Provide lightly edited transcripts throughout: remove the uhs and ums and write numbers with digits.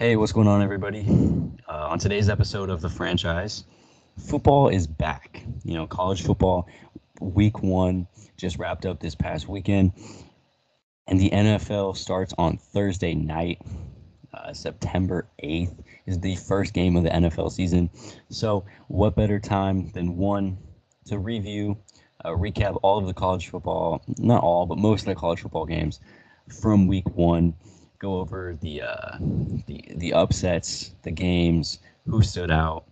Hey, what's going on, everybody? On today's episode of The Franchise, football is back. You know, college football week one just wrapped up this past weekend, and the NFL starts on Thursday night. September 8th is the first game of the NFL season. So what better time than one to review, recap all of the college football, not all, but most of the college football games from week one. Go over the upsets, the games, who stood out,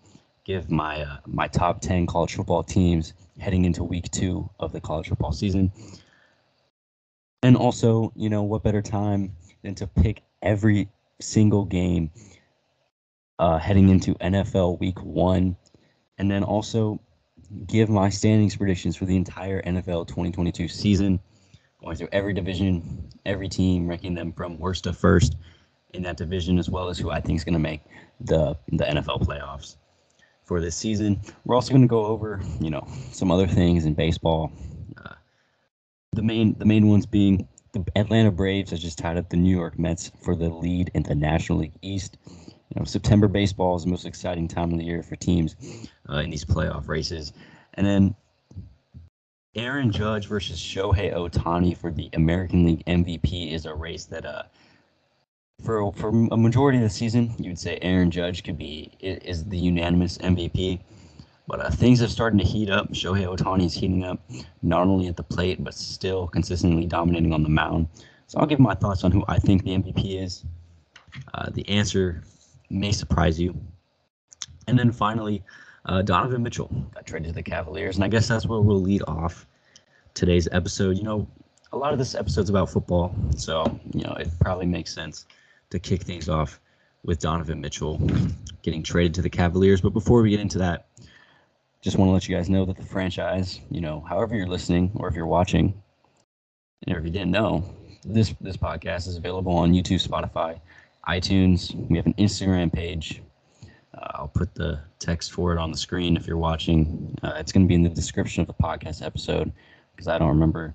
give my my top 10 college football teams heading into week two of the college football season. And also, you know, what better time than to pick every single game heading into NFL week one, and then also give my standings predictions for the entire NFL 2022 season. Going through every division, every team, ranking them from worst to first in that division, as well as who I think is going to make the NFL playoffs for this season. We're also going to go over, you know, some other things in baseball. The main ones being the Atlanta Braves has just tied up the New York Mets for the lead in the National League East. You know, September baseball is the most exciting time of the year for teams in these playoff races, and then Aaron Judge versus Shohei Ohtani for the American League MVP is a race that, for a majority of the season, you would say Aaron Judge is the unanimous MVP. But things have started to heat up. Shohei Ohtani is heating up, not only at the plate, but still consistently dominating on the mound. So I'll give my thoughts on who I think the MVP is. The answer may surprise you. And then finally, Donovan Mitchell got traded to the Cavaliers, and I guess that's where we'll lead off today's episode. You know, a lot of this episode's about football, so, you know, it probably makes sense to kick things off with Donovan Mitchell getting traded to the Cavaliers. But before we get into that, just want to let you guys know that The Franchise, you know, however you're listening or if you're watching, and if you didn't know, this podcast is available on YouTube, Spotify, iTunes. We have an Instagram page. I'll put the text for it on the screen if you're watching. It's going to be in the description of the podcast episode because I don't remember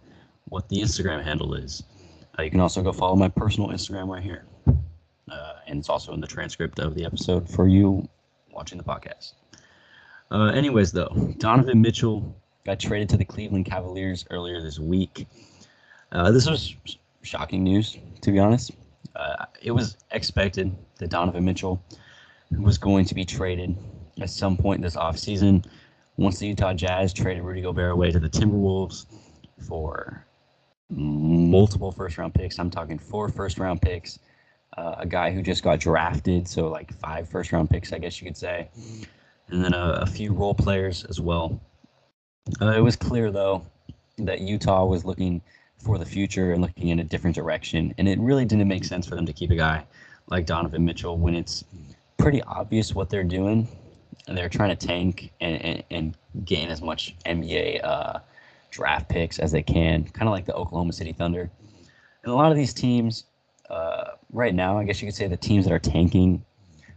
what the Instagram handle is. You can also go follow my personal Instagram right here. And it's also in the transcript of the episode for you watching the podcast. Anyways, though, Donovan Mitchell got traded to the Cleveland Cavaliers earlier this week. This was shocking news, to be honest. It was expected that Donovan Mitchell was going to be traded at some point this offseason. Once the Utah Jazz traded Rudy Gobert away to the Timberwolves for multiple first-round picks. I'm talking 4 first-round picks, a guy who just got drafted, so like 5 first-round picks, I guess you could say, and then a few role players as well. It was clear, though, that Utah was looking for the future and looking in a different direction, and it really didn't make sense for them to keep a guy like Donovan Mitchell when it's pretty obvious what they're doing, and they're trying to tank and gain as much NBA draft picks as they can, kind of like the Oklahoma City Thunder. And a lot of these teams right now, I guess you could say the teams that are tanking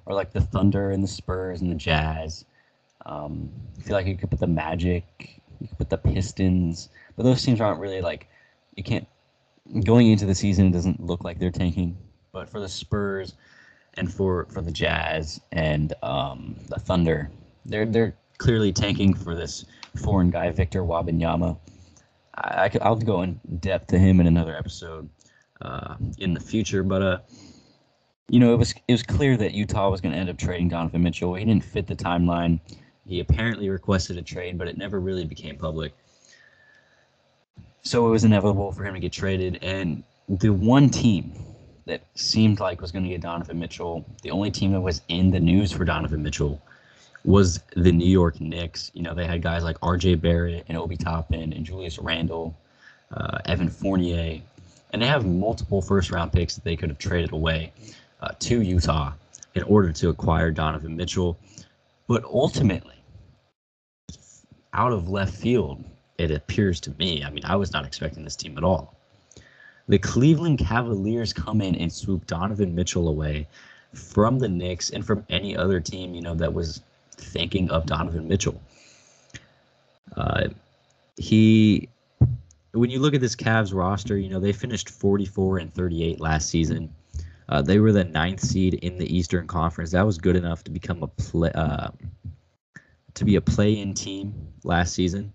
are like the Thunder and the Spurs and the Jazz. I feel like you could put the Magic, you could put the Pistons, but those teams aren't really like, you can't, going into the season, it doesn't look like they're tanking. But for the Spurs, and for the Jazz and the Thunder, they're clearly tanking for this foreign guy, Victor Wabenyama. I'll go in depth to him in another episode in the future. But you know, it was clear that Utah was going to end up trading Donovan Mitchell. He didn't fit the timeline. He apparently requested a trade, but it never really became public. So it was inevitable for him to get traded, and the one team that seemed like was going to get Donovan Mitchell, the only team that was in the news for Donovan Mitchell, was the New York Knicks. You know, they had guys like R.J. Barrett and Obi Toppin and Julius Randle, Evan Fournier, and they have multiple first-round picks that they could have traded away to Utah in order to acquire Donovan Mitchell. But ultimately, out of left field, it appears to me, I mean, I was not expecting this team at all. The Cleveland Cavaliers come in and swoop Donovan Mitchell away from the Knicks and from any other team, you know, that was thinking of Donovan Mitchell. When you look at this Cavs roster, you know, they finished 44-38 last season. They were the 9th seed in the Eastern Conference. That was good enough to become a play-in team last season.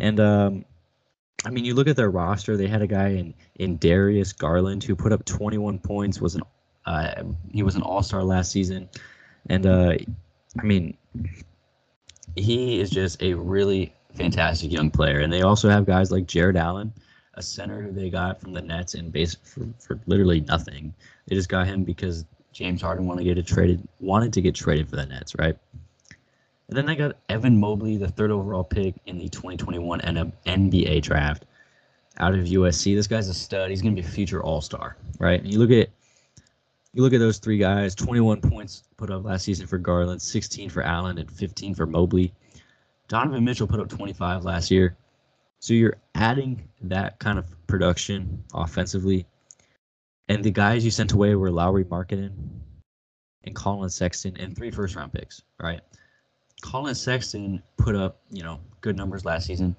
And I mean, you look at their roster. They had a guy in Darius Garland who put up 21 points. He was an all-star last season, and I mean, he is just a really fantastic young player. And they also have guys like Jared Allen, a center who they got from the Nets and for literally nothing. They just got him because James Harden wanted to get traded for the Nets, right? And then they got Evan Mobley, the 3rd overall pick in the 2021 NBA draft out of USC. This guy's a stud. He's going to be a future all-star, right? And you look at those three guys, 21 points put up last season for Garland, 16 for Allen, and 15 for Mobley. Donovan Mitchell put up 25 last year. So you're adding that kind of production offensively. And the guys you sent away were Lauri Markkanen and Colin Sexton and 3 first-round picks, right? Colin Sexton put up, good numbers last season,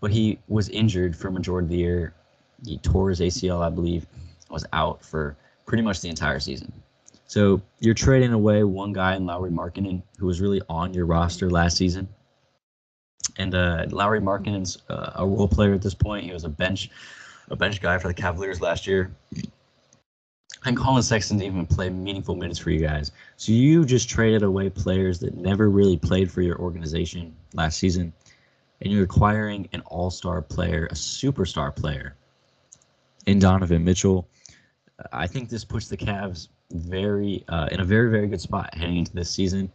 but he was injured for majority of the year. He tore his ACL, I believe, was out for pretty much the entire season. So you're trading away one guy in Lauri Markkanen who was really on your roster last season. And Lauri Markkanen's a role player at this point. He was a bench guy for the Cavaliers last year. And Colin Sexton didn't even play meaningful minutes for you guys. So you just traded away players that never really played for your organization last season. And you're acquiring an all-star player, a superstar player in Donovan Mitchell. I think this puts the Cavs in a very, very good spot heading into this season.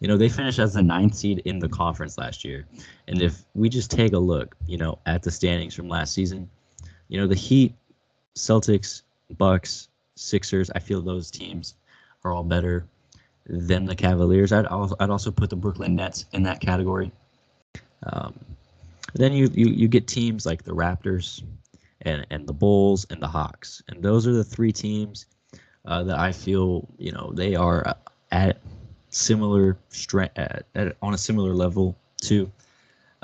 They finished as the 9th seed in the conference last year. And if we just take a look, at the standings from last season, the Heat, Celtics, Bucks, Sixers, I feel those teams are all better than the Cavaliers. I'd also put the Brooklyn Nets in that category. Then you get teams like the Raptors and the Bulls and the Hawks, and those are the 3 teams that I feel they are at similar strength on a similar level to,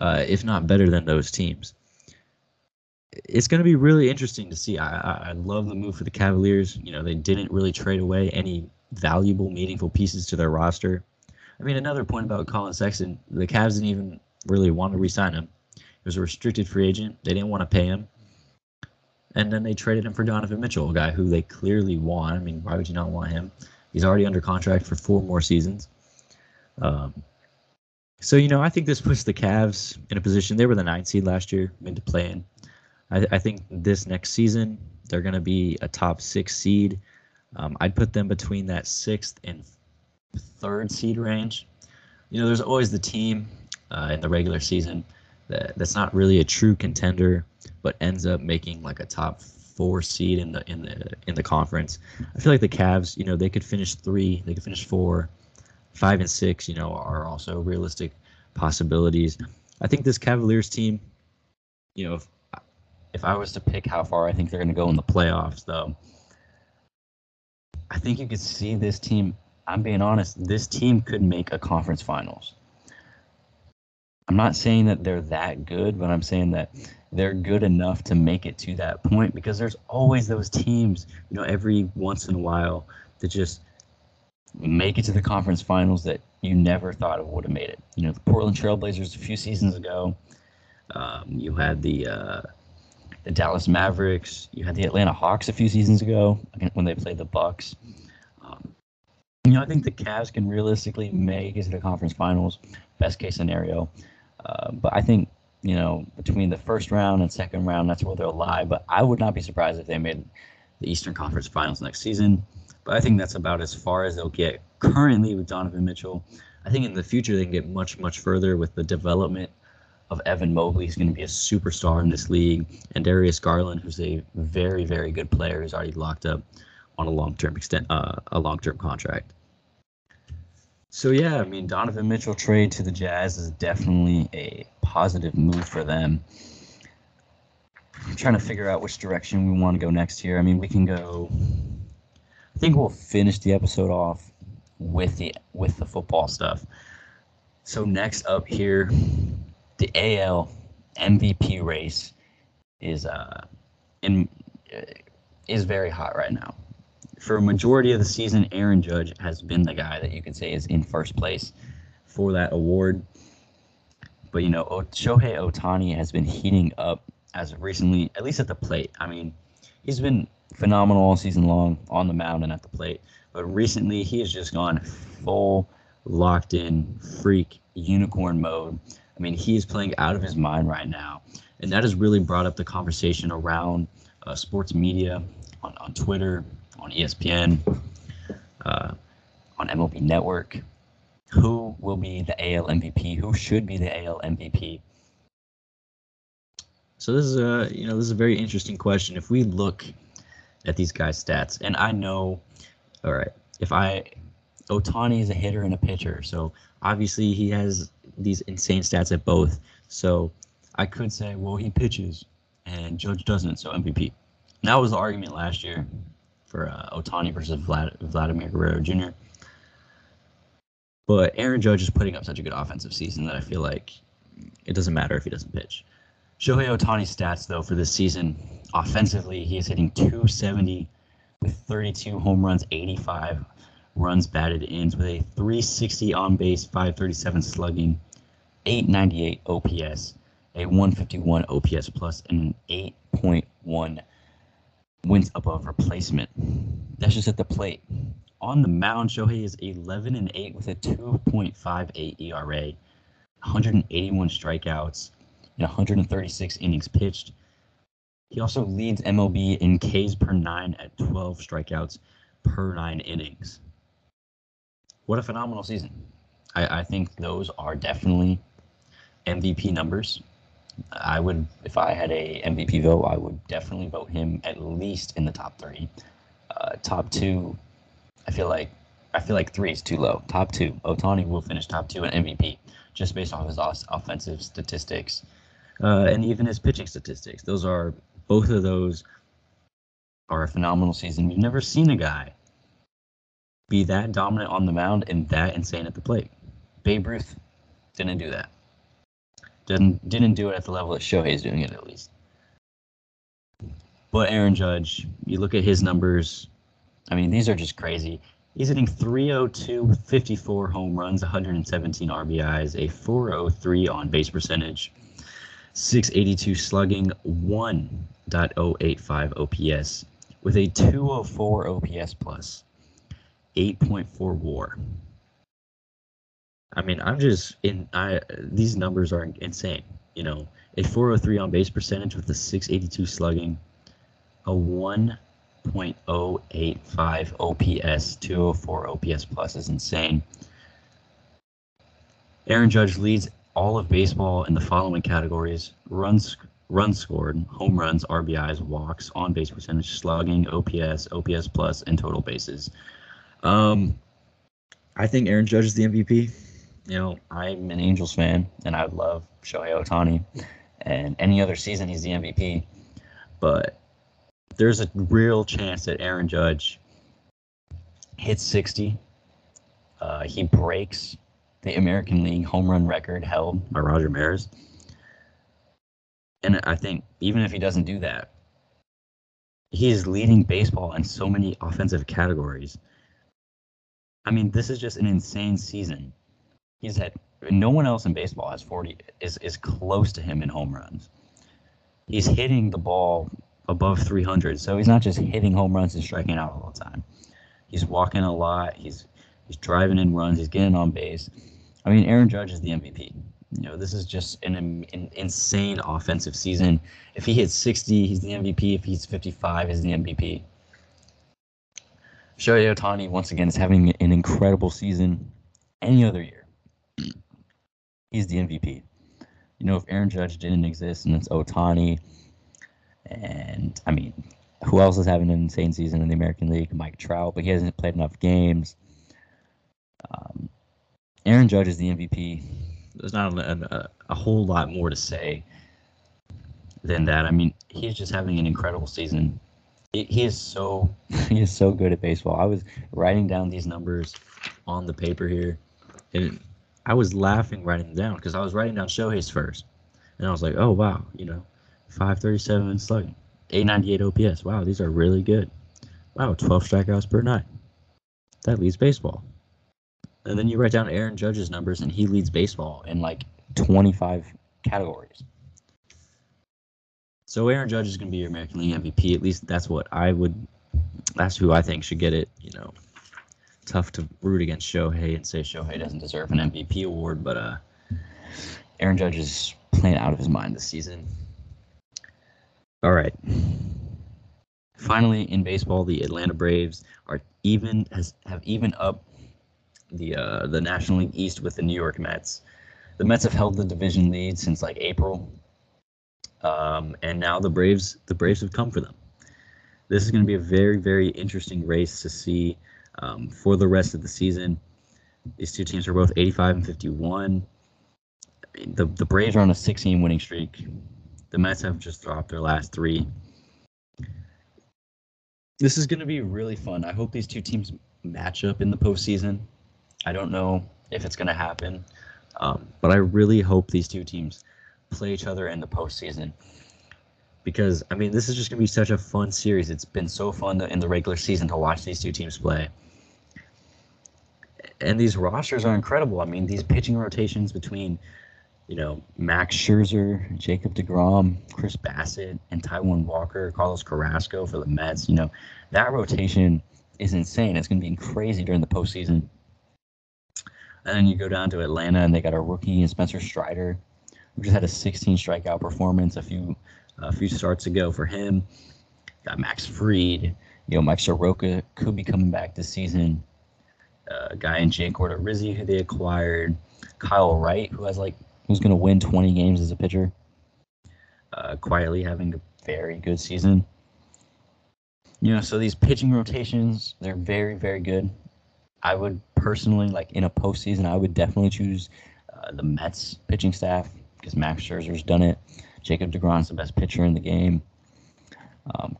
if not better than those teams. It's going to be really interesting to see. I love the move for the Cavaliers. They didn't really trade away any valuable, meaningful pieces to their roster. I mean, another point about Colin Sexton, the Cavs didn't even really want to re-sign him. He was a restricted free agent. They didn't want to pay him. And then they traded him for Donovan Mitchell, a guy who they clearly want. I mean, why would you not want him? He's already under contract for 4 more seasons. I think this puts the Cavs in a position. They were the 9th seed last year, made to play in. I think this next season, they're going to be a top 6 seed. I'd put them between that 6th and 3rd seed range. There's always the team in the regular season that's not really a true contender, but ends up making like a top 4 seed in the conference. I feel like the Cavs, they could finish 3, they could finish 4, 5 and 6, are also realistic possibilities. I think this Cavaliers team, if I was to pick how far I think they're going to go in the playoffs, though, I think you could see this team. I'm being honest. This team could make a conference finals. I'm not saying that they're that good, but I'm saying that they're good enough to make it to that point because there's always those teams, every once in a while that just make it to the conference finals that you never thought would have made it. The Portland Trailblazers a few seasons ago, you had the Dallas Mavericks, you had the Atlanta Hawks a few seasons ago when they played the Bucks. I think the Cavs can realistically make it to the conference finals, best case scenario. But I think, between the first round and second round, that's where they'll lie. But I would not be surprised if they made the Eastern Conference Finals next season. But I think that's about as far as they'll get currently with Donovan Mitchell. I think in the future they can get much, much further with the development of Evan Mobley. He's going to be a superstar in this league. And Darius Garland, who's a very, very good player, who's already locked up on a long-term contract. So, Donovan Mitchell trade to the Jazz is definitely a positive move for them. I'm trying to figure out which direction we want to go next here. I mean, we can go... I think we'll finish the episode off with the football stuff. So next up here... The AL MVP race is is very hot right now. For a majority of the season, Aaron Judge has been the guy that you could say is in first place for that award. But, you know, Shohei Ohtani has been heating up as of recently, at least at the plate. I mean, he's been phenomenal all season long on the mound and at the plate. But recently, he has just gone full, locked-in, freak, unicorn mode. I mean, he is playing out of his mind right now. And that has really brought up the conversation around sports media, on Twitter, on ESPN, on MLB Network. Who will be the AL MVP? Who should be the AL MVP? So this is a, you know, this is a very interesting question. If we look at these guys' stats, and I know, all right, Ohtani is a hitter and a pitcher, so obviously he has these insane stats at both. So I could say, well, he pitches and Judge doesn't, so MVP. And that was the argument last year for Ohtani versus Vladimir Guerrero Jr. But Aaron Judge is putting up such a good offensive season that I feel like it doesn't matter if he doesn't pitch. Shohei Ohtani's stats, though, for this season, offensively, he is hitting .270 with 32 home runs, 85 runs batted in, with a .360 on base, .537 slugging, .898 OPS, a .151 OPS plus, and an 8.1 wins above replacement. That's just at the plate. On the mound, Shohei is 11-8 with a 2.58 ERA, 181 strikeouts, and 136 innings pitched. He also leads MLB in Ks per 9 at 12 strikeouts per 9 innings. What a phenomenal season. I think those are definitely MVP numbers. I would, if I had a MVP vote, I would definitely vote him at least in the top 3. Top 2... I feel like 3 is too low. Top 2, Ohtani will finish top 2 in MVP just based off his offensive statistics and even his pitching statistics. Both of those are a phenomenal season. You've never seen a guy be that dominant on the mound and that insane at the plate. Babe Ruth didn't do that. Didn't do it at the level that Shohei is doing it, at least. But Aaron Judge, you look at his numbers. I mean, these are just crazy. He's hitting .302, 54 home runs, 117 RBIs, a .403 on-base percentage, .682 slugging, 1.085 OPS, with a .204 OPS plus, 8.4 WAR. I mean, these numbers are insane. You know, a .403 on-base percentage with a .682 slugging, a 1.085 OPS, 204 OPS plus is insane. Aaron Judge leads all of baseball in the following categories: runs scored, home runs, RBIs, walks, on-base percentage, slugging, OPS, OPS plus, and total bases. I think Aaron Judge is the MVP. You know, I'm an Angels fan, and I love Shohei Ohtani. And any other season, he's the MVP. But there's a real chance that Aaron Judge hits 60. He breaks the American League home run record held by Roger Maris. And I think even if he doesn't do that, he is leading baseball in so many offensive categories. I mean, this is just an insane season. He's had no one else in baseball has 40 is close to him in home runs. He's hitting the ball above 300, so he's not just hitting home runs and striking out all the time. He's walking a lot. He's driving in runs. He's getting on base. I mean, Aaron Judge is the MVP. You know, this is just an insane offensive season. If he hits 60, he's the MVP. If he hits 55, he's the MVP. Shohei Ohtani, once again, is having an incredible season. Any other year, he's the MVP. You know, if Aaron Judge didn't exist and it's Ohtani, and, I mean, who else is having an insane season in the American League? Mike Trout, but he hasn't played enough games. Aaron Judge is the MVP. There's not a whole lot more to say than that. I mean, he's just having an incredible season. He is so good at baseball. I was writing down these numbers on the paper here, and I was laughing writing them down because I was writing down Shohei's first, and I was like, oh, wow, you know. .537 slugging, 898 OPS. Wow, these are really good. Wow, 12 strikeouts per nine. That leads baseball. And then you write down Aaron Judge's numbers, and he leads baseball in like 25 categories. So Aaron Judge is going to be your American League MVP. At least that's what I would. That's who I think should get it. You know, tough to root against Shohei and say Shohei doesn't deserve an MVP award, but Aaron Judge is playing out of his mind this season. All right. Finally, in baseball, the Atlanta Braves are have even up the National League East with the New York Mets. The Mets have held the division lead since like April, and now the Braves have come for them. This is going to be a very, very interesting race to see for the rest of the season. These two teams are both 85 and 51. The Braves are on a 6-game winning streak. The Mets have just dropped their last three. This is going to be really fun. I hope these two teams match up in the postseason. I don't know if it's going to happen, but I really hope these two teams play each other in the postseason because, I mean, this is just going to be such a fun series. It's been so fun in the regular season to watch these two teams play. And these rosters are incredible. I mean, these pitching rotations between, you know, Max Scherzer, Jacob deGrom, Chris Bassett, and Taijuan Walker, Carlos Carrasco for the Mets. You know, that rotation is insane. It's going to be crazy during the postseason. And then you go down to Atlanta, and they got a rookie, Spencer Strider, who just had a 16-strikeout performance a few starts ago for him. Got Max Fried. You know, Mike Soroka could be coming back this season. A guy in Jake Odorizzi, who they acquired. Kyle Wright, who's going to win 20 games as a pitcher, quietly having a very good season. You know, so these pitching rotations, they're very, very good. I would personally, like in a postseason, I would definitely choose the Mets pitching staff because Max Scherzer's done it. Jacob deGrom's the best pitcher in the game.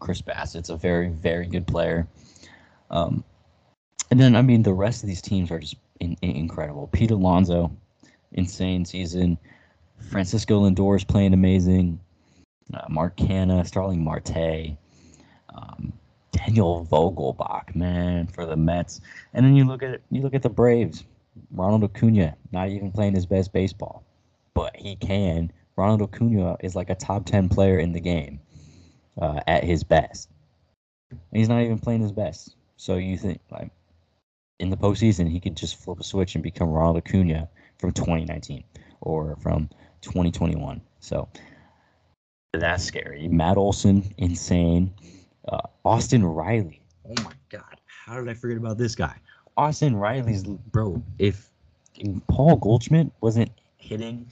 Chris Bassett's a very, very good player. And then, I mean, the rest of these teams are just incredible. Pete Alonso, insane season. Francisco Lindor is playing amazing. Marcana, Starling Marte, Daniel Vogelbach, man, for the Mets. And then you look at the Braves. Ronald Acuna, not even playing his best baseball, but he can. Ronald Acuna is like a top 10 player in the game at his best. And he's not even playing his best. So you think like in the postseason he could just flip a switch and become Ronald Acuna from 2019 or from 2021. So that's scary. Matt Olson, insane. Austin Riley. Oh, my God. How did I forget about this guy? Austin Riley's, bro, if Paul Goldschmidt wasn't hitting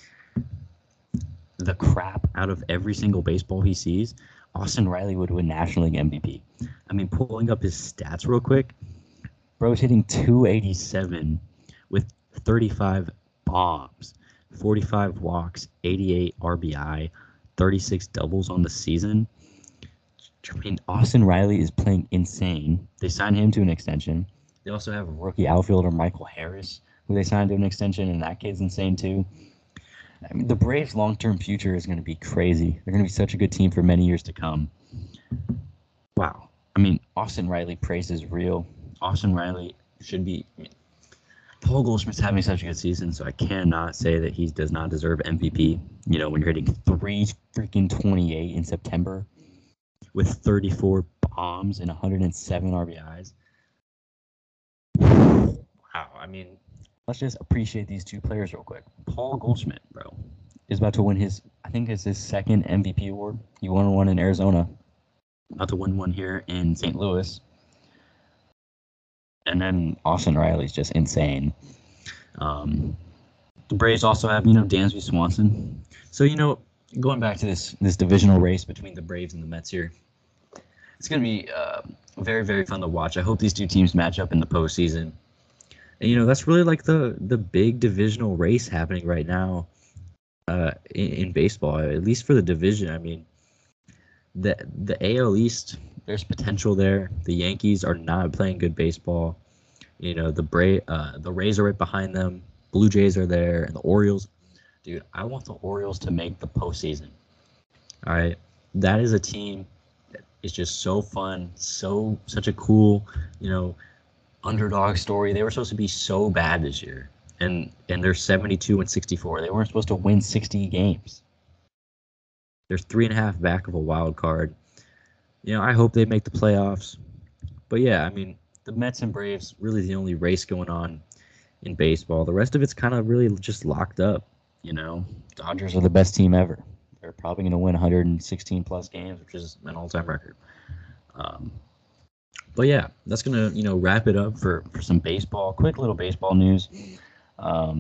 the crap out of every single baseball he sees, Austin Riley would win National League MVP. I mean, pulling up his stats real quick, bro's hitting 287 with 35 bombs, 45 walks, 88 RBI, 36 doubles on the season. I mean, Austin Riley is playing insane. They signed him to an extension. They also have rookie outfielder Michael Harris, who they signed to an extension, and that kid's insane too. I mean, the Braves' long-term future is going to be crazy. They're going to be such a good team for many years to come. Wow. I mean, Austin Riley praise is real. Austin Riley should be... I mean, Paul Goldschmidt's having such a good season, so I cannot say that he does not deserve MVP. You know, when you're hitting 3.28 in September with 34 bombs and 107 RBIs. Wow, I mean, let's just appreciate these two players real quick. Paul Goldschmidt, bro, is about to win his second MVP award. He won one in Arizona. About to win one here in St. Louis. And then Austin Riley's just insane. The Braves also have, you know, Dansby Swanson. So, you know, going back to this divisional race between the Braves and the Mets here, it's going to be very, very fun to watch. I hope these two teams match up in the postseason. And, you know, that's really like the big divisional race happening right now in baseball, at least for the division. I mean, the AL East, there's potential there. The Yankees are not playing good baseball. You know, the Rays are right behind them. Blue Jays are there, and the Orioles. Dude, I want the Orioles to make the postseason. All right, that is a team is just so fun, such a cool, underdog story. They were supposed to be so bad this year, and they're 72-64. They weren't supposed to win 60 games. They're 3.5 back of a wild card. I hope they make the playoffs. But the Mets and Braves really the only race going on in baseball. The rest of it's kind of really just locked up. Dodgers are the best team ever. They're probably going to win 116 plus games, which is an all-time record. But that's going to wrap it up for some baseball. Quick little baseball news. Not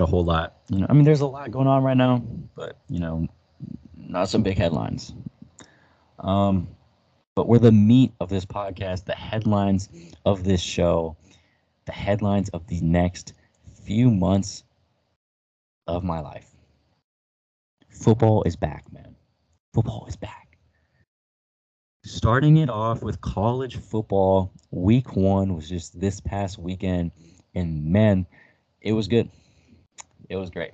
a whole lot. There's a lot going on right now, but not some big headlines. But we're the meat of this podcast, the headlines of this show, the headlines of the next few months of my life. Football is back, man. Football is back. Starting it off with college football, week one was just this past weekend, and man, it was good. It was great.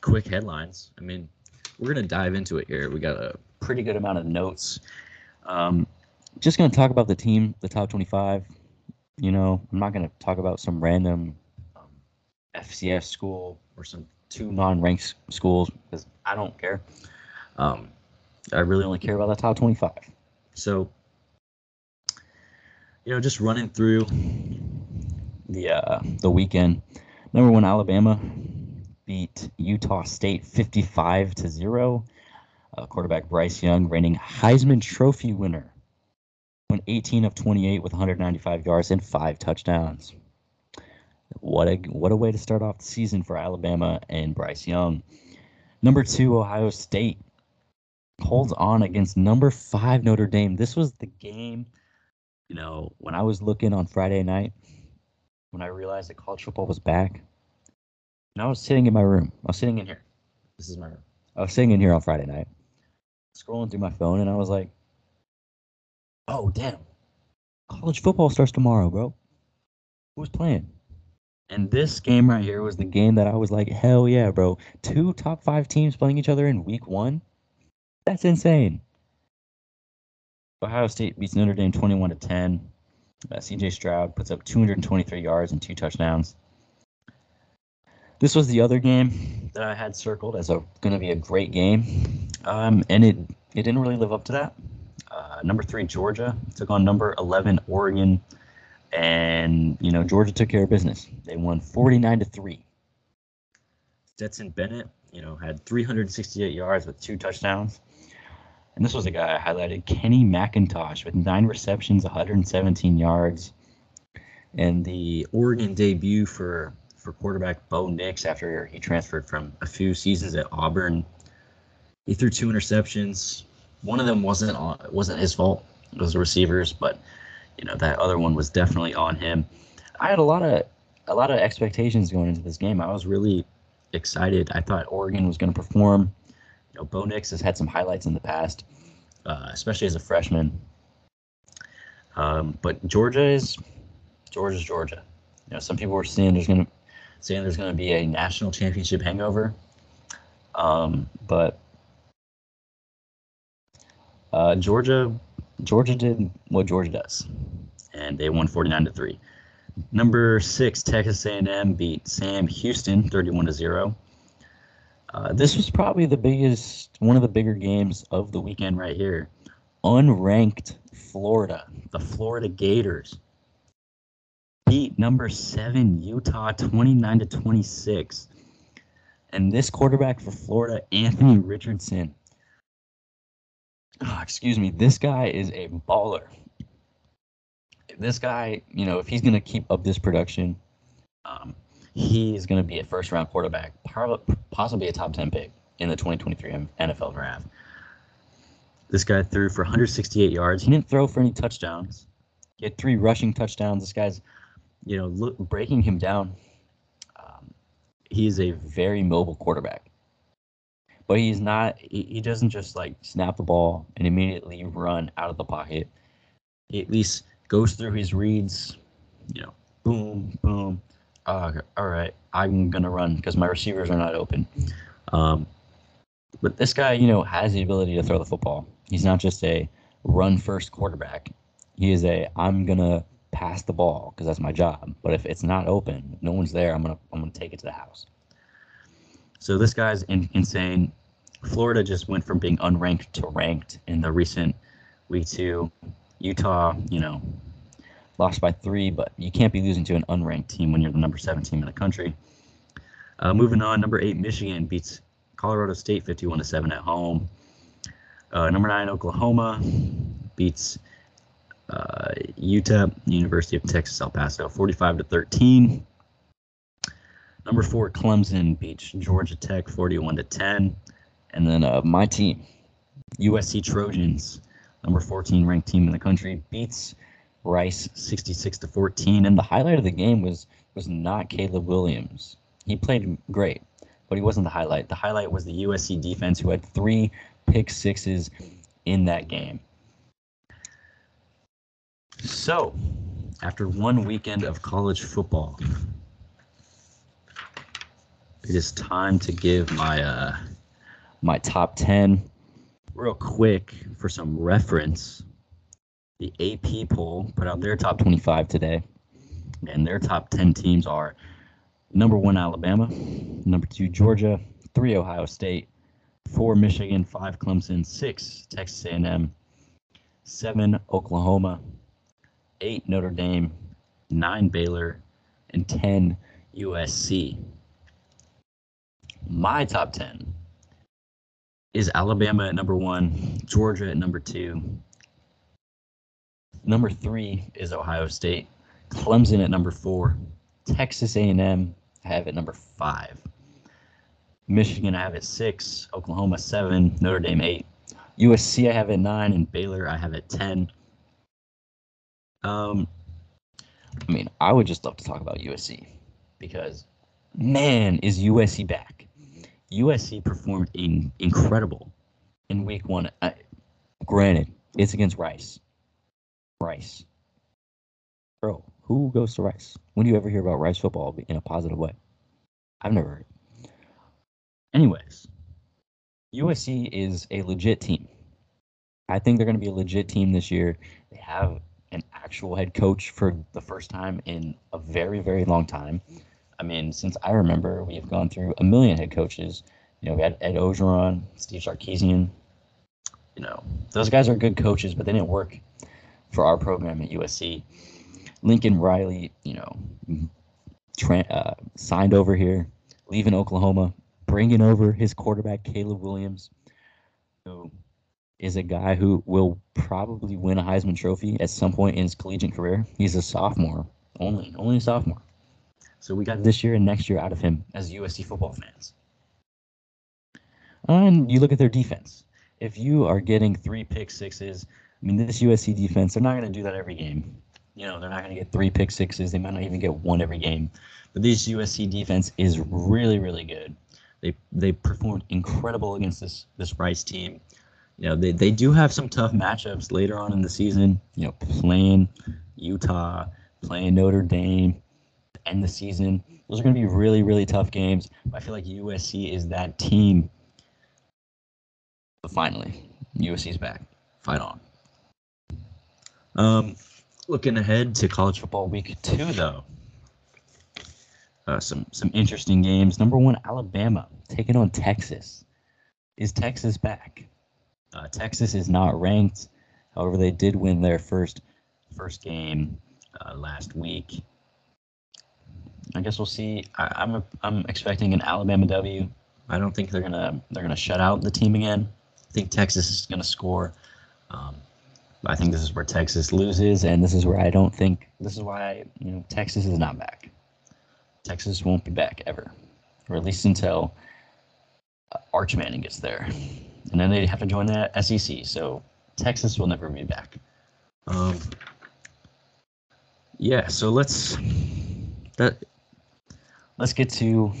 Quick headlines. We're going to dive into it here. We got a pretty good amount of notes. Just going to talk about the team, the top 25. I'm not going to talk about some random FCS school or some two non-ranked schools because I don't care. I really only care about the top 25. So, just running through the weekend. Number one, Alabama beat Utah State 55-0. Quarterback Bryce Young, reigning Heisman Trophy winner, went 18 of 28 with 195 yards and 5 touchdowns. What a way to start off the season for Alabama and Bryce Young. Number 2, Ohio State holds on against number 5 Notre Dame. This was the game, when I was looking on Friday night, when I realized that college football was back. And I was sitting in my room. I was sitting in here. This is my room. I was sitting in here on Friday night, scrolling through my phone, and I was like, oh, damn. College football starts tomorrow, bro. Who's playing? And this game right here was the game that I was like, hell yeah, bro. 2 top 5 teams playing each other in week one? That's insane. Ohio State beats Notre Dame 21-10. CJ Stroud puts up 223 yards and 2 touchdowns. This was the other game that I had circled as going to be a great game, and it didn't really live up to that. Number 3, Georgia took on number 11, Oregon, and Georgia took care of business. They won 49-3. Stetson Bennett, had 368 yards with 2 touchdowns, and this was the guy I highlighted, Kenny McIntosh, with 9 receptions, 117 yards, and the Oregon debut for quarterback Bo Nix after he transferred from a few seasons at Auburn. He threw 2 interceptions. One of them wasn't his fault. It was the receivers, but that other one was definitely on him. I had a lot of expectations going into this game. I was really excited. I thought Oregon was going to perform. Bo Nix has had some highlights in the past, especially as a freshman. But Georgia's Georgia. Some people were saying there's going to be a national championship hangover. But Georgia did what Georgia does, and they won 49-3. Number 6, Texas A&M beat Sam Houston 31-0. This was probably one of the bigger games of the weekend right here. Unranked Florida, the Florida Gators, beat number 7 Utah 29-26, and this quarterback for Florida, Anthony Richardson. This guy is a baller. This guy, if he's going to keep up this production, he is going to be a first-round quarterback, possibly a top 10 pick in the 2023 NFL draft. This guy threw for 168 yards. He didn't throw for any touchdowns. He had 3 rushing touchdowns. This guy's breaking him down. He is a very mobile quarterback, but he's not. He doesn't just snap the ball and immediately run out of the pocket. He at least goes through his reads. Boom, boom. All right, I'm gonna run because my receivers are not open. But this guy, you know, has the ability to throw the football. He's not just a run-first quarterback. He is a, I'm going to pass the ball because that's my job. But if it's not open, no one's there, I'm gonna take it to the house. So this guy's insane. Florida just went from being unranked to ranked in the recent Week 2. Utah, you know, lost by 3, but you can't be losing to an unranked team when you're the number 7 team in the country. Moving on, number 8, Michigan beats Colorado State 51-7 at home. Number 9, Oklahoma beats UTEP, University of Texas, El Paso, 45-13. Number 4, Clemson beats Georgia Tech 41-10. And then my team, USC Trojans, number 14 ranked team in the country, beats Rice 66-14. And the highlight of the game was not Caleb Williams. He played great, but he wasn't the highlight. The highlight was the USC defense, who had 3 pick sixes in that game. So, after one weekend of college football, it is time to give my my top 10. Real quick, for some reference, the AP poll put out their top 25 today, and their top 10 teams are number 1, Alabama, number 2, Georgia, 3, Ohio State, 4, Michigan, 5, Clemson, 6, Texas A&M, 7, Oklahoma, 8, Notre Dame, 9, Baylor, and 10, USC. My top 10 is Alabama at number 1, Georgia at number 2. Number 3 is Ohio State, Clemson at number 4, Texas A&M I have at number 5, Michigan I have at 6, Oklahoma 7, Notre Dame 8, USC I have at 9, and Baylor I have at 10. I mean, I would just love to talk about USC because, man, is USC back. USC performed incredible in Week 1. Granted, it's against Rice. Bro, who goes to Rice? When do you ever hear about Rice football in a positive way? I've never heard it. Anyways, USC is a legit team. I think they're going to be a legit team this year. They have an actual head coach for the first time in a very, very long time. I mean, since I remember, we have gone through a million head coaches. You know, we had Ed Ogeron, Steve Sarkisian. You know, those guys are good coaches, but they didn't work for our program at USC. Lincoln Riley, you know, signed over here, leaving Oklahoma, bringing over his quarterback, Caleb Williams, who is a guy who will probably win a Heisman Trophy at some point in his collegiate career. He's a sophomore, only a sophomore. So we got this year and next year out of him as USC football fans. And you look at their defense. If you are getting 3 pick sixes, I mean, this USC defense, they're not going to do that every game. You know, they're not going to get 3 pick sixes. They might not even get 1 every game. But this USC defense is really, really good. They performed incredible against this Rice team. You know, they do have some tough matchups later on in the season, you know, playing Utah, playing Notre Dame, end the season. Those are going to be really, really tough games. I feel like USC is that team. But finally, USC's back. Fight on. Looking ahead to college football Week 2, though. Some interesting games. Number 1, Alabama taking on Texas. Is Texas back? Texas is not ranked. However, they did win their first game last week. I guess we'll see. I'm expecting an Alabama W. I don't think they're gonna shut out the team again. I think Texas is gonna score. I think this is where Texas loses, and this is where I don't think this is why Texas is not back. Texas won't be back ever, or at least until Arch Manning gets there, and then they have to join the SEC. So Texas will never be back. Yeah. So let's get to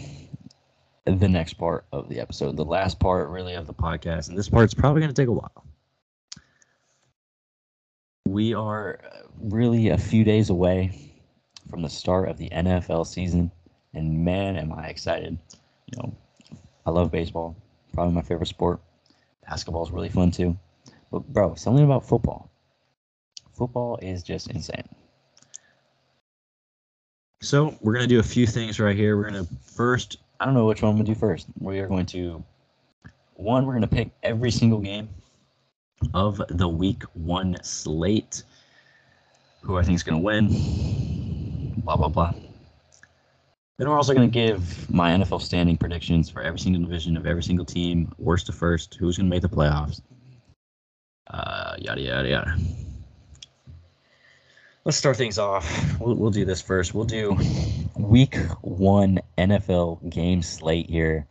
the next part of the episode, the last part, really, of the podcast. And this part's probably going to take a while. We are really a few days away from the start of the NFL season. And, man, am I excited. You know, I love baseball. Probably my favorite sport. Basketball is really fun too. But, bro, something about football. Football is just insane. So, we're going to do a few things right here. We're going to first, I don't know which one I'm going to do first. We are going to, one, we're going to pick every single game of the week one slate. Who I think is going to win. Blah, blah, blah. Then we're also going to give my NFL standing predictions for every single division of every single team, worst to first, who's going to make the playoffs, yada, yada, yada. Let's start things off. We'll do this first. We'll do week one NFL game slate here.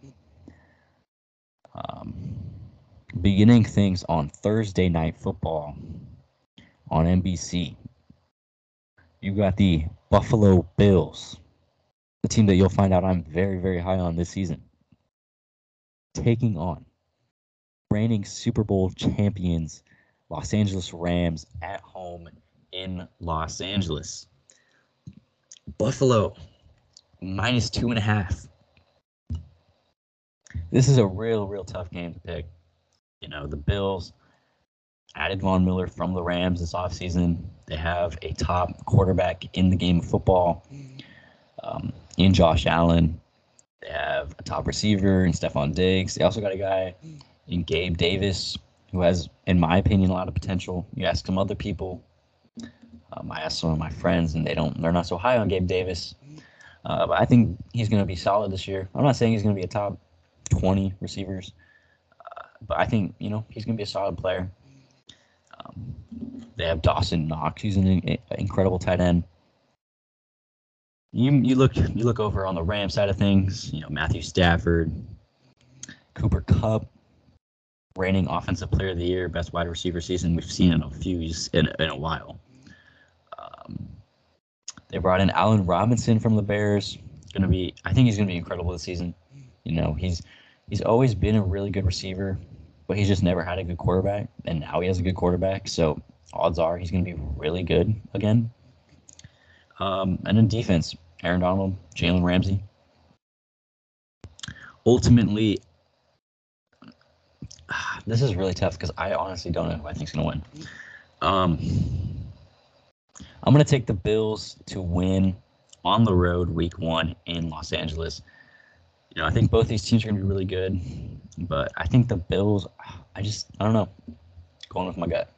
Beginning things on Thursday Night Football on NBC. You got the Buffalo Bills, the team that you'll find out I'm very, very high on this season, taking on reigning Super Bowl champions Los Angeles Rams at home in Los Angeles. Buffalo, -2.5. This is a real, real tough game to pick. You know, the Bills added Von Miller from the Rams this offseason. They have a top quarterback in the game of football in Josh Allen. They have a top receiver in Stephon Diggs. They also got a guy in Gabe Davis who has, in my opinion, a lot of potential. You ask some other people. I asked some of my friends, and they're not so high on Gabe Davis. But I think he's going to be solid this year. I'm not saying he's going to be a top 20 receivers. But I think, you know, he's going to be a solid player. They have Dawson Knox. He's an incredible tight end. You look over on the Rams side of things. You know, Matthew Stafford, Cooper Kupp, reigning Offensive Player of the Year, best wide receiver season we've seen in a while. They brought in Allen Robinson from the Bears. I think he's going to be incredible this season. You know, he's always been a really good receiver, but he's just never had a good quarterback, and now he has a good quarterback, so odds are he's going to be really good again. And in defense, Aaron Donald, Jalen Ramsey. Ultimately, this is really tough because I honestly don't know who I think is going to win. I'm going to take the Bills to win on the road week one in Los Angeles. You know, I think both these teams are going to be really good, but I think the Bills, I don't know. Going with my gut.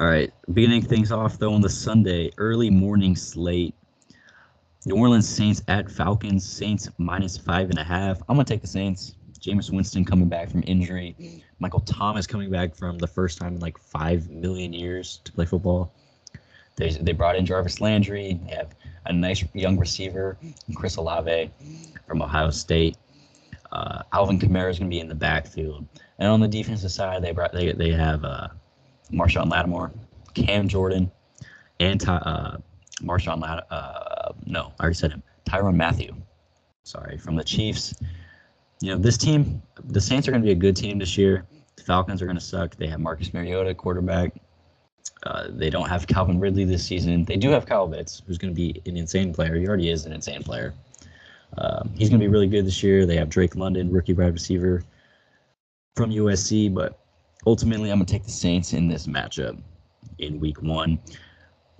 All right. Beginning things off, though, on the Sunday, early morning slate. New Orleans Saints at Falcons. Saints -5.5. I'm going to take the Saints. Jameis Winston coming back from injury. Michael Thomas coming back from the first time in like 5 million years to play football. They brought in Jarvis Landry. They have a nice young receiver, Chris Olave from Ohio State. Alvin Kamara is going to be in the backfield. And on the defensive side, they have Marshawn Lattimore, Cam Jordan, and Tyrann Mathieu. Sorry, from the Chiefs. You know, this team, the Saints are going to be a good team this year. The Falcons are going to suck. They have Marcus Mariota, quarterback. They don't have Calvin Ridley this season. They do have Kyle Pitts, who's going to be an insane player. He already is an insane player. He's going to be really good this year. They have Drake London, rookie wide receiver from USC. But ultimately, I'm going to take the Saints in this matchup in week one.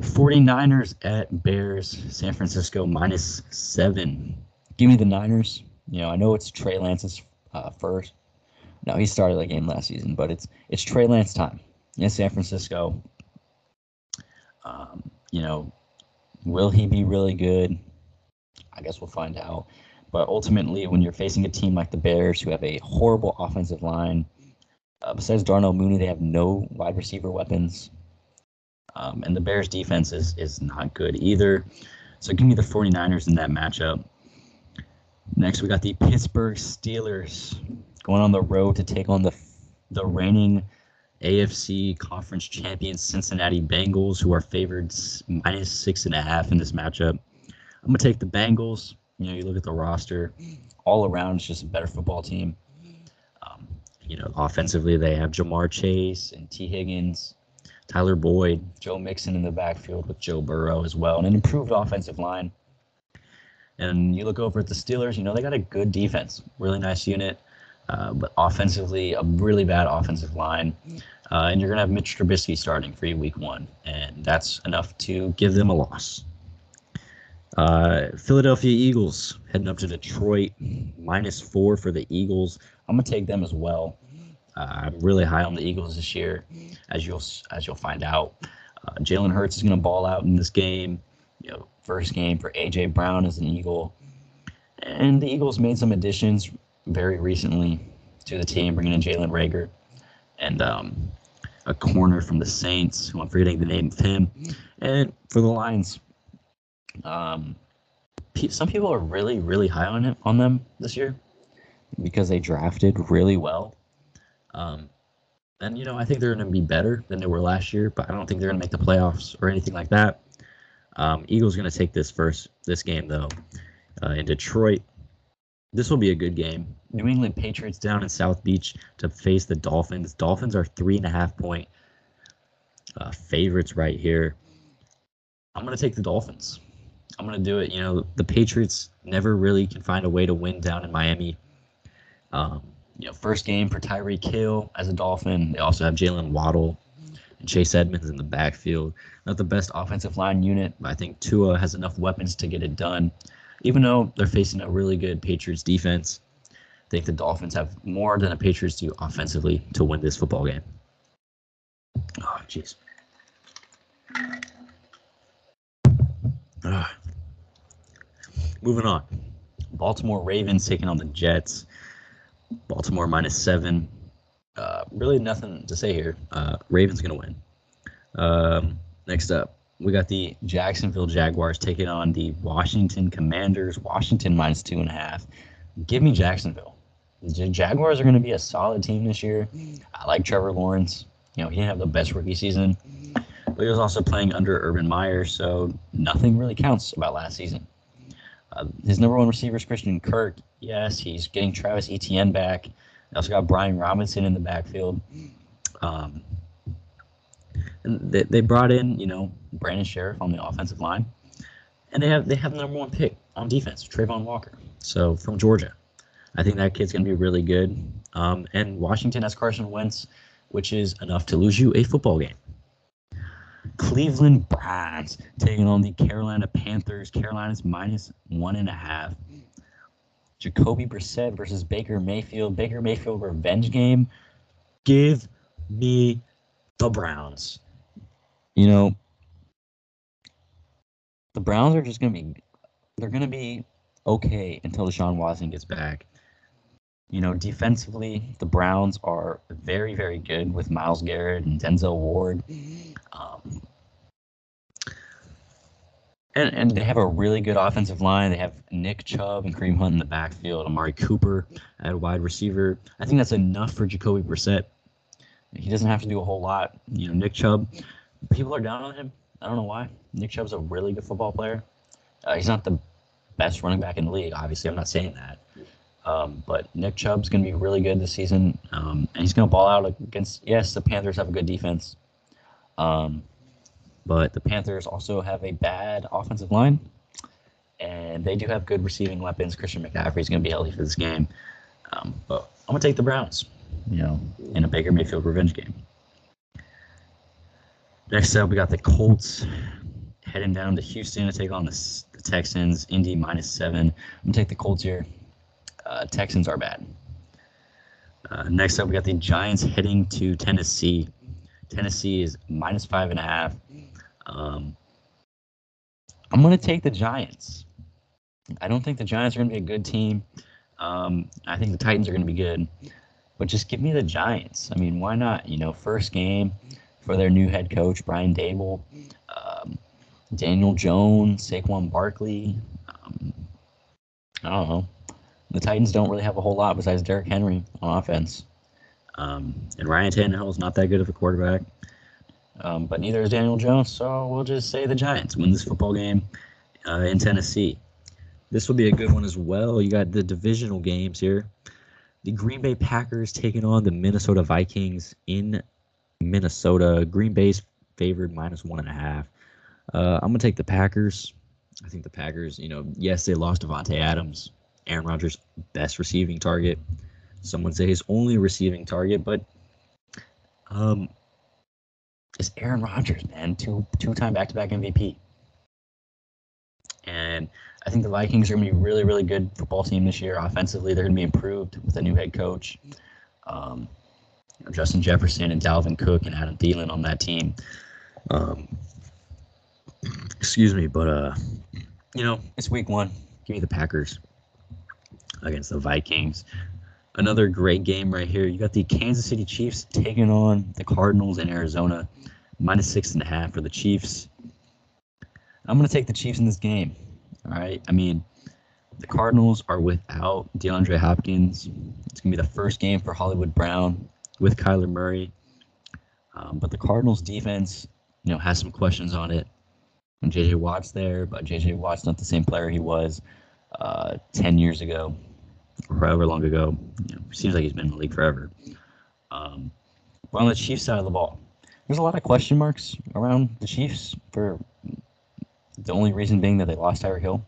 49ers at Bears, San Francisco -7. Give me the Niners. You know, I know it's Trey Lance's first. No, he started that game last season, but it's Trey Lance time. In San Francisco, you know, will he be really good? I guess we'll find out. But ultimately, when you're facing a team like the Bears, who have a horrible offensive line, besides Darnell Mooney, they have no wide receiver weapons. And the Bears' defense is not good either. So give me the 49ers in that matchup. Next, we got the Pittsburgh Steelers going on the road to take on the reigning AFC Conference champions Cincinnati Bengals, who are favored -6.5 in this matchup. I'm going to take the Bengals. You know, you look at the roster, all around, it's just a better football team. You know, offensively, they have Jamar Chase and T. Higgins, Tyler Boyd, Joe Mixon in the backfield with Joe Burrow as well, and an improved offensive line. And you look over at the Steelers, you know, they got a good defense, really nice unit. But offensively, a really bad offensive line. And you're going to have Mitch Trubisky starting for you week one. And that's enough to give them a loss. Philadelphia Eagles heading up to Detroit. -4 for the Eagles. I'm going to take them as well. I'm really high on the Eagles this year, as you'll find out. Jalen Hurts is going to ball out in this game. You know, first game for A.J. Brown as an Eagle. And the Eagles made some additions very recently to the team, bringing in Jalen Reagor and a corner from the Saints, who I'm forgetting the name of him. And for the Lions, some people are really, really high on them this year because they drafted really well. And, you know, I think they're going to be better than they were last year, but I don't think they're going to make the playoffs or anything like that. Eagles going to take this game, though, in Detroit. This will be a good game. New England Patriots down in South Beach to face the Dolphins. Dolphins are 3.5-point favorites right here. I'm going to take the Dolphins. I'm going to do it. You know, the Patriots never really can find a way to win down in Miami. You know, first game for Tyreek Hill as a Dolphin. They also have Jalen Waddle and Chase Edmonds in the backfield. Not the best offensive line unit, but I think Tua has enough weapons to get it done. Even though they're facing a really good Patriots defense, I think the Dolphins have more than the Patriots do offensively to win this football game. Oh, jeez. Moving on. Baltimore Ravens taking on the Jets. Baltimore -7. Really nothing to say here. Ravens going to win. Next up, we got the Jacksonville Jaguars taking on the Washington Commanders. Washington -2.5. Give me Jacksonville. The Jaguars are going to be a solid team this year. I like Trevor Lawrence. You know, he didn't have the best rookie season, but he was also playing under Urban Meyer, so nothing really counts about last season. His number one receiver is Christian Kirk. Yes, he's getting Travis Etienne back. They also got Brian Robinson in the backfield. And they brought in, you know, Brandon Sheriff on the offensive line. And they have the number one pick on defense, Trayvon Walker. So, from Georgia. I think that kid's going to be really good. And Washington has Carson Wentz, which is enough to lose you a football game. Cleveland Browns taking on the Carolina Panthers. Carolina's -1.5. Jacoby Brissett versus Baker Mayfield. Baker Mayfield revenge game. Give me the Browns. You know, the Browns are just they're going to be okay until Deshaun Watson gets back. You know, defensively, the Browns are very, very good with Myles Garrett and Denzel Ward. And they have a really good offensive line. They have Nick Chubb and Kareem Hunt in the backfield, Amari Cooper at wide receiver. I think that's enough for Jacoby Brissett. He doesn't have to do a whole lot. You know, Nick Chubb, people are down on him. I don't know why. Nick Chubb's a really good football player. He's not the best running back in the league, obviously. I'm not saying that. But Nick Chubb's going to be really good this season. And he's going to ball out against, yes, the Panthers have a good defense. But the Panthers also have a bad offensive line. And they do have good receiving weapons. Christian McCaffrey's going to be healthy for this game. But I'm going to take the Browns, you know, in a Baker Mayfield revenge game. Next up, we got the Colts heading down to Houston to take on the Texans. Indy -7. I'm going to take the Colts here. Texans are bad. Next up, we got the Giants heading to Tennessee. Tennessee is -5.5. I'm going to take the Giants. I don't think the Giants are going to be a good team. I think the Titans are going to be good. But just give me the Giants. I mean, why not? You know, first game for their new head coach, Brian Dable, Daniel Jones, Saquon Barkley. I don't know. The Titans don't really have a whole lot besides Derrick Henry on offense. And Ryan Tannehill is not that good of a quarterback. But neither is Daniel Jones, so we'll just say the Giants win this football game in Tennessee. This will be a good one as well. You got the divisional games here. The Green Bay Packers taking on the Minnesota Vikings in Minnesota. Green Bay's favored -1.5. I'm going to take the Packers. I think the Packers, you know, yes, they lost Devontae Adams, Aaron Rodgers' best receiving target. Some would say his only receiving target, but it's Aaron Rodgers, man, two-time back-to-back MVP. And I think the Vikings are going to be a really, really good football team this year. Offensively, they're going to be improved with a new head coach. Justin Jefferson and Dalvin Cook and Adam Thielen on that team. It's week one. Give me the Packers against the Vikings. Another great game right here. You got the Kansas City Chiefs taking on the Cardinals in Arizona. -6.5 for the Chiefs. I'm going to take the Chiefs in this game. All right. I mean, the Cardinals are without DeAndre Hopkins. It's going to be the first game for Hollywood Brown with Kyler Murray. But the Cardinals defense, has some questions on it. And J.J. Watt's there, but J.J. Watt's not the same player he was 10 years ago. Or however long ago. Seems like he's been in the league forever. But on the Chiefs side of the ball, there's a lot of question marks around the Chiefs for the only reason being that they lost Tyreek Hill.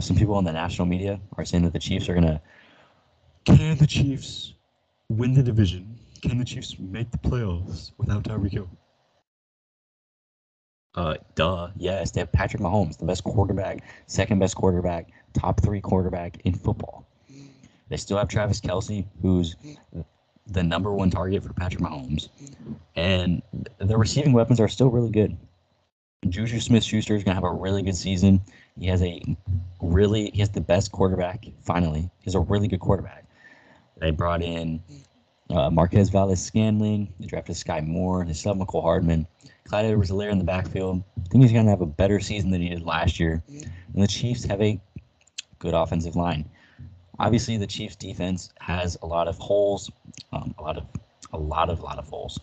Some people on the national media are saying that the Chiefs are going to... Can the Chiefs win the division? Can the Chiefs make the playoffs without Tyreek Hill? Duh. Yes, they have Patrick Mahomes, the best quarterback, second best quarterback, top three quarterback in football. They still have Travis Kelce, who's the number one target for Patrick Mahomes. And their receiving weapons are still really good. Juju Smith-Schuster is going to have a really good season. He has the best quarterback, finally. He's a really good quarterback. They brought in Marquez Valdes-Scantling. They drafted Sky Moore. They still have Michael Hardman. Clyde Edwards-Helaire in the backfield. I think he's going to have a better season than he did last year. And the Chiefs have a good offensive line. Obviously, the Chiefs' defense has a lot of holes, a lot of holes.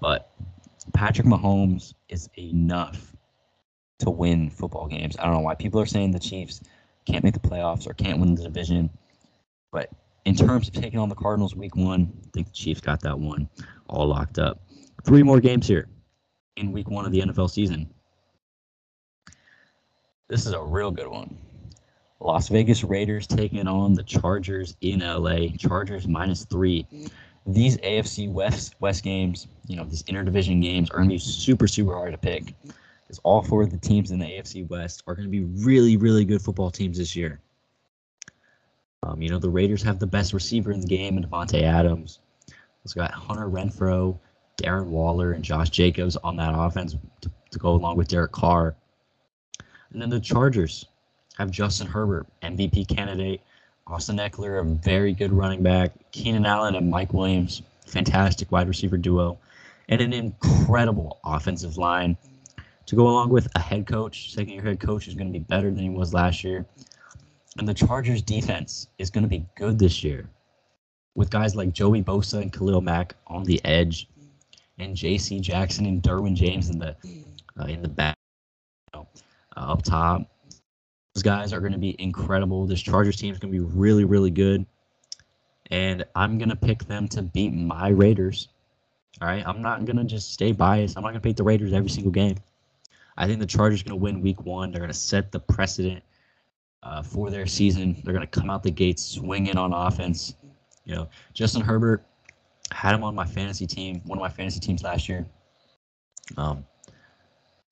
But Patrick Mahomes is enough to win football games. I don't know why people are saying the Chiefs can't make the playoffs or can't win the division. But in terms of taking on the Cardinals week one, I think the Chiefs got that one all locked up. 3 more games here in week one of the NFL season. This is a real good one. Las Vegas Raiders taking on the Chargers in LA. Chargers -3. These AFC West games, these interdivision games are going to be super, super hard to pick. Because all 4 of the teams in the AFC West are going to be really, really good football teams this year. The Raiders have the best receiver in the game in Devontae Adams. It's got Hunter Renfrow, Darren Waller, and Josh Jacobs on that offense to go along with Derek Carr. And then the Chargers have Justin Herbert, MVP candidate, Austin Eckler, a very good running back, Keenan Allen and Mike Williams, fantastic wide receiver duo, and an incredible offensive line to go along with a head coach, second-year head coach, who's going to be better than he was last year. And the Chargers' defense is going to be good this year with guys like Joey Bosa and Khalil Mack on the edge and J.C. Jackson and Derwin James in the back, up top. Those guys are going to be incredible. This Chargers team is going to be really, really good. And I'm going to pick them to beat my Raiders. All right? I'm not going to just stay biased. I'm not going to pick the Raiders every single game. I think the Chargers are going to win week one. They're going to set the precedent for their season. They're going to come out the gates swinging on offense. Justin Herbert, had him on my fantasy team, one of my fantasy teams last year.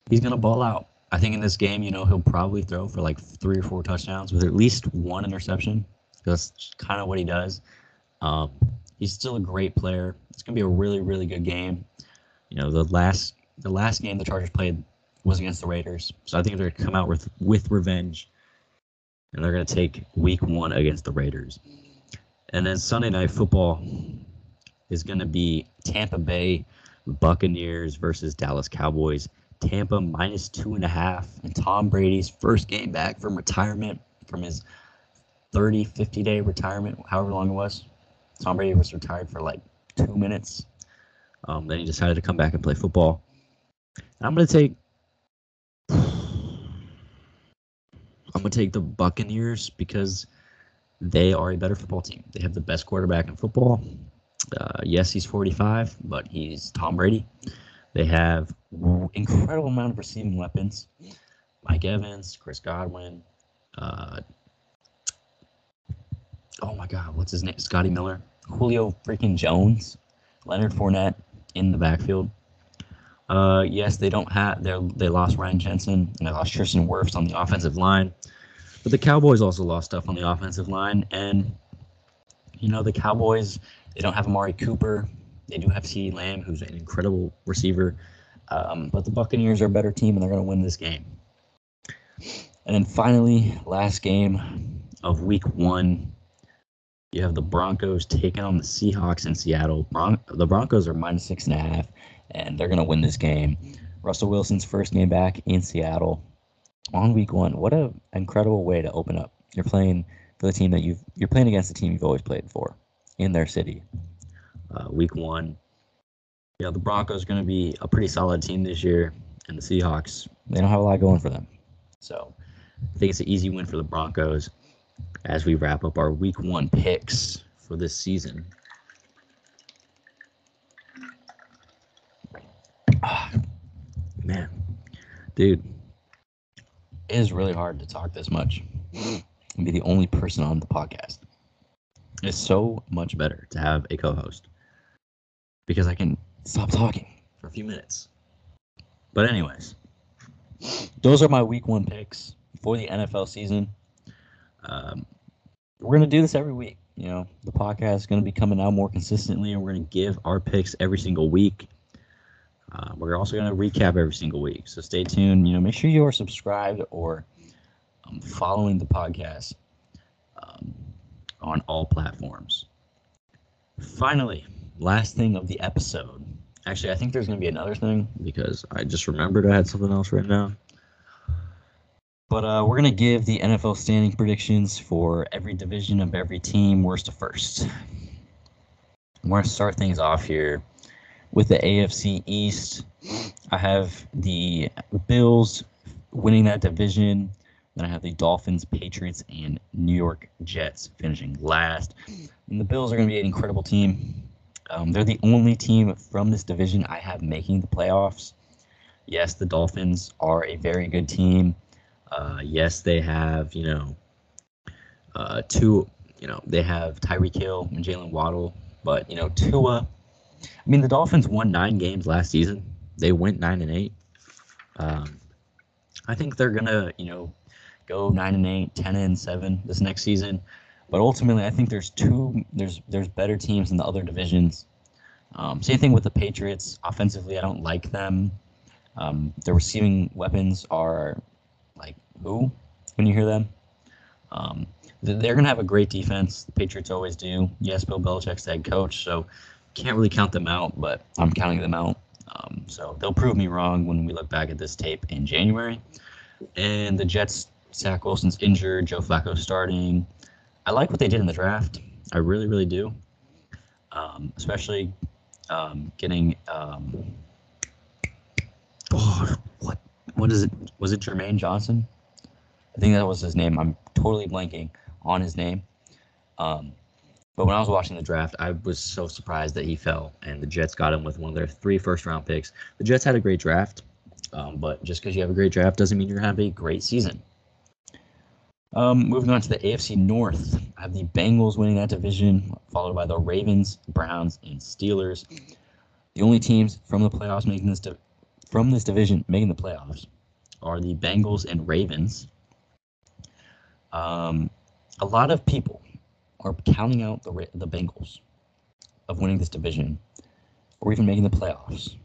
He's going to ball out. I think in this game, he'll probably throw for like 3 or 4 touchdowns with at least 1 interception. That's kind of what he does. He's still a great player. It's going to be a really, really good game. The last game the Chargers played was against the Raiders. So I think they're going to come out with revenge. And they're going to take week one against the Raiders. And then Sunday Night Football is going to be Tampa Bay Buccaneers versus Dallas Cowboys. Tampa -2.5, and Tom Brady's first game back from retirement, from his 50-day retirement, however long it was. Tom Brady was retired for like 2 minutes. Then he decided to come back and play football. And I'm going to take the Buccaneers because they are a better football team. They have the best quarterback in football. Yes, he's 45, but he's Tom Brady. They have incredible amount of receiving weapons. Mike Evans, Chris Godwin, oh my God, what's his name? Scotty Miller, Julio freaking Jones, Leonard Fournette in the backfield. Yes, they don't have. They lost Ryan Jensen and they lost Tristan Wirfs on the offensive line, but the Cowboys also lost stuff on the offensive line. And you know, the Cowboys, they don't have Amari Cooper. They do have CeeDee Lamb, who's an incredible receiver. But the Buccaneers are a better team, and they're going to win this game. And then finally, last game of week 1, you have the Broncos taking on the Seahawks in Seattle. The Broncos are -6.5, and they're going to win this game. Russell Wilson's first game back in Seattle on week 1. What an incredible way to open up. You're playing for the team that you're playing against the team you've always played for in their city. Week 1. Yeah, the Broncos are going to be a pretty solid team this year, and the Seahawks, they don't have a lot going for them. So I think it's an easy win for the Broncos as we wrap up our week 1 picks for this season. Oh, man, dude, it is really hard to talk this much and be the only person on the podcast. It's so much better to have a co-host because I can stop talking for a few minutes. But anyways, those are my week 1 picks for the NFL season. We're going to do this every week. You know, the podcast is going to be coming out more consistently, and we're going to give our picks every single week. We're also going to recap every single week. So stay tuned. You know, make sure you are subscribed or following the podcast on all platforms. Finally, last thing of the episode. Actually, I think there's going to be another thing because I just remembered I had something else right now. But we're going to give the NFL standing predictions for every division of every team, worst to first. We're going to start things off here with the AFC East. I have the Bills winning that division. Then I have the Dolphins, Patriots, and New York Jets finishing last. And the Bills are going to be an incredible team. They're the only team from this division I have making the playoffs. Yes, the Dolphins are a very good team. Yes, they have, you know, they have Tyreek Hill and Jalen Waddle. But, you know, Tua, I mean, the Dolphins won 9 games last season. They went 9-8. I think they're going to, you know, go 9-8, 10-7 this next season. But ultimately, I think there's better teams in the other divisions. Same thing with the Patriots. Offensively, I don't like them. Their receiving weapons are like who when you hear them. They're gonna have a great defense. The Patriots always do. Yes, Bill Belichick's head coach, so can't really count them out. But I'm counting them out. So they'll prove me wrong when we look back at this tape in January. And the Jets, Zach Wilson's injured, Joe Flacco starting. I like what they did in the draft. I really, really do. Especially getting what is it? Was it Jermaine Johnson? I think that was his name. I'm totally blanking on his name. But when I was watching the draft, I was so surprised that he fell, and the Jets got him with one of their 3 first-round picks. The Jets had a great draft, but just because you have a great draft doesn't mean you're going to have a great season. Moving on to the AFC North, I have the Bengals winning that division, followed by the Ravens, Browns, and Steelers. The only teams from the playoffs making this from this division making the playoffs are the Bengals and Ravens. A lot of people are counting out the Bengals of winning this division or even making the playoffs.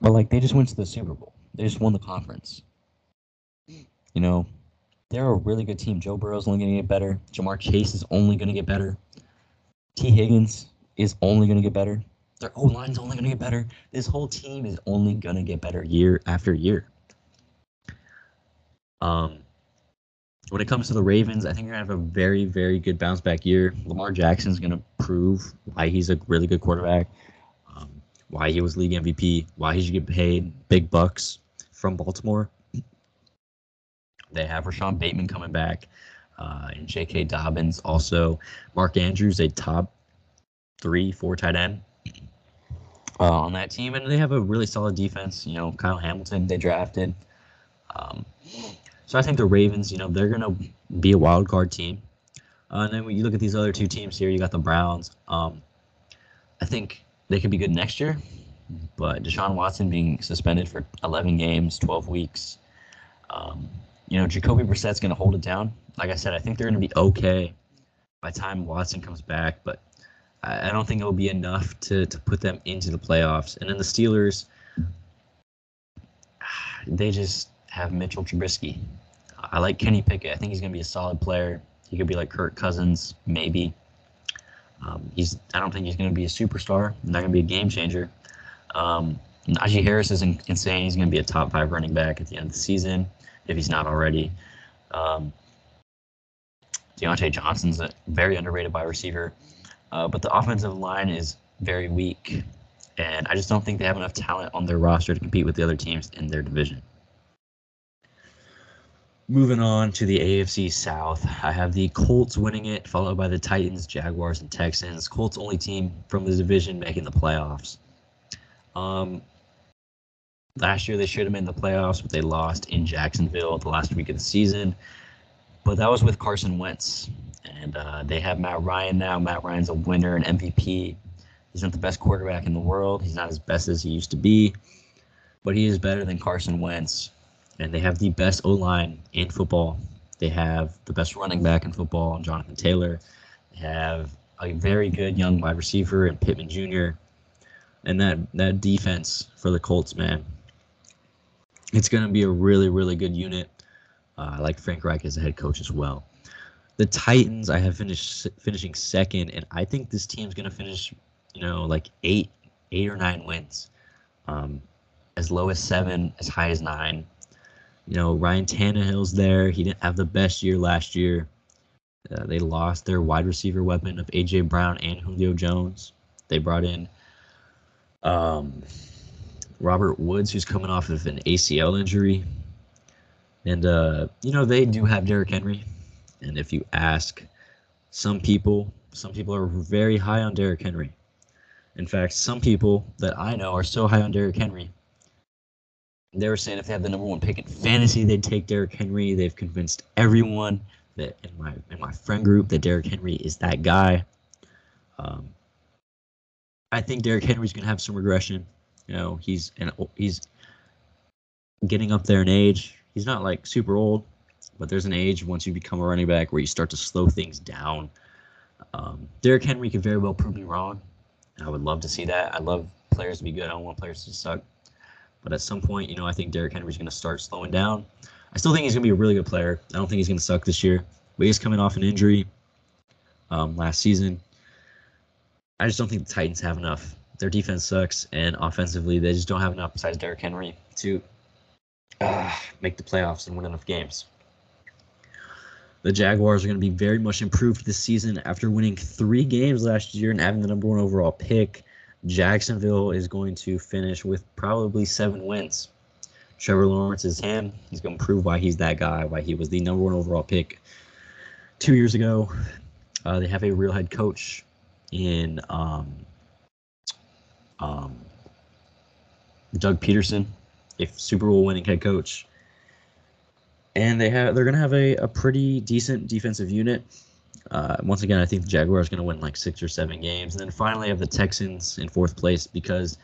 But like they just went to the Super Bowl. They just won the conference. You know, they're a really good team. Joe Burrow's only going to get better. Jamar Chase is only going to get better. T. Higgins is only going to get better. Their O-line's only going to get better. This whole team is only going to get better year after year. When it comes to the Ravens, I think they're going to have a very, very good bounce-back year. Lamar Jackson's going to prove why he's a really good quarterback, why he was league MVP, why he should get paid big bucks from Baltimore. They have Rashawn Bateman coming back, and J.K. Dobbins. Also, Mark Andrews, a top 3-4 tight end on that team. And they have a really solid defense. You know, Kyle Hamilton, they drafted. So I think the Ravens, you know, they're going to be a wild card team. And then when you look at these other two teams here, you got the Browns. I think they could be good next year, but Deshaun Watson being suspended for 11 games, 12 weeks. You know, Jacoby Brissett's going to hold it down. Like I said, I think they're going to be okay by the time Watson comes back, but I don't think it will be enough to put them into the playoffs. And then the Steelers, they just have Mitchell Trubisky. I like Kenny Pickett. I think he's going to be a solid player. He could be like Kirk Cousins, maybe. I don't think he's going to be a superstar. Not going to be a game changer. Najee Harris is insane. He's going to be a top 5 running back at the end of the season, if he's not already. Deontay Johnson's a very underrated wide receiver. But the offensive line is very weak, and I just don't think they have enough talent on their roster to compete with the other teams in their division. Moving on to the AFC South, I have the Colts winning it, followed by the Titans, Jaguars, and Texans. Colts only team from the division making the playoffs. Last year they should have made the playoffs, but they lost in Jacksonville the last week of the season. But that was with Carson Wentz, and they have Matt Ryan now. Matt Ryan's a winner, an MVP. He's not the best quarterback in the world. He's not as best as he used to be, but he is better than Carson Wentz. And they have the best O-line in football. They have the best running back in football, Jonathan Taylor. They have a very good young wide receiver in Pittman Jr. And that defense for the Colts, man, it's going to be a really, really good unit. I like Frank Reich as a head coach as well. The Titans, I have finishing second, and I think this team's going to finish, like eight or 9 wins, as low as 7, as high as 9. Ryan Tannehill's there. He didn't have the best year last year. They lost their wide receiver weapon of A.J. Brown and Julio Jones. They brought in Robert Woods, who's coming off of an ACL injury. And, they do have Derrick Henry. And if you ask some people are very high on Derrick Henry. In fact, some people that I know are so high on Derrick Henry, they were saying if they had the number 1 pick in fantasy, they'd take Derrick Henry. They've convinced everyone that in my friend group that Derrick Henry is that guy. I think Derrick Henry's gonna have some regression. He's getting up there in age. He's not like super old, but there's an age once you become a running back where you start to slow things down. Derrick Henry could very well prove me wrong. I would love to see that. I love players to be good. I don't want players to suck. But at some point, I think Derrick Henry's going to start slowing down. I still think he's going to be a really good player. I don't think he's going to suck this year. But he's coming off an injury last season. I just don't think the Titans have enough. Their defense sucks, and offensively, they just don't have enough besides Derrick Henry to make the playoffs and win enough games. The Jaguars are going to be very much improved this season after winning 3 games last year and having the number 1 overall pick. Jacksonville is going to finish with probably 7 wins. Trevor Lawrence is him. He's going to prove why he's that guy, why he was the number 1 overall pick 2 years ago. They have a real head coach in Doug Peterson, a Super Bowl winning head coach. And they're going to have a pretty decent defensive unit. Once again, I think the Jaguars are going to win like 6 or 7 games. And then finally, I have the Texans in 4th place because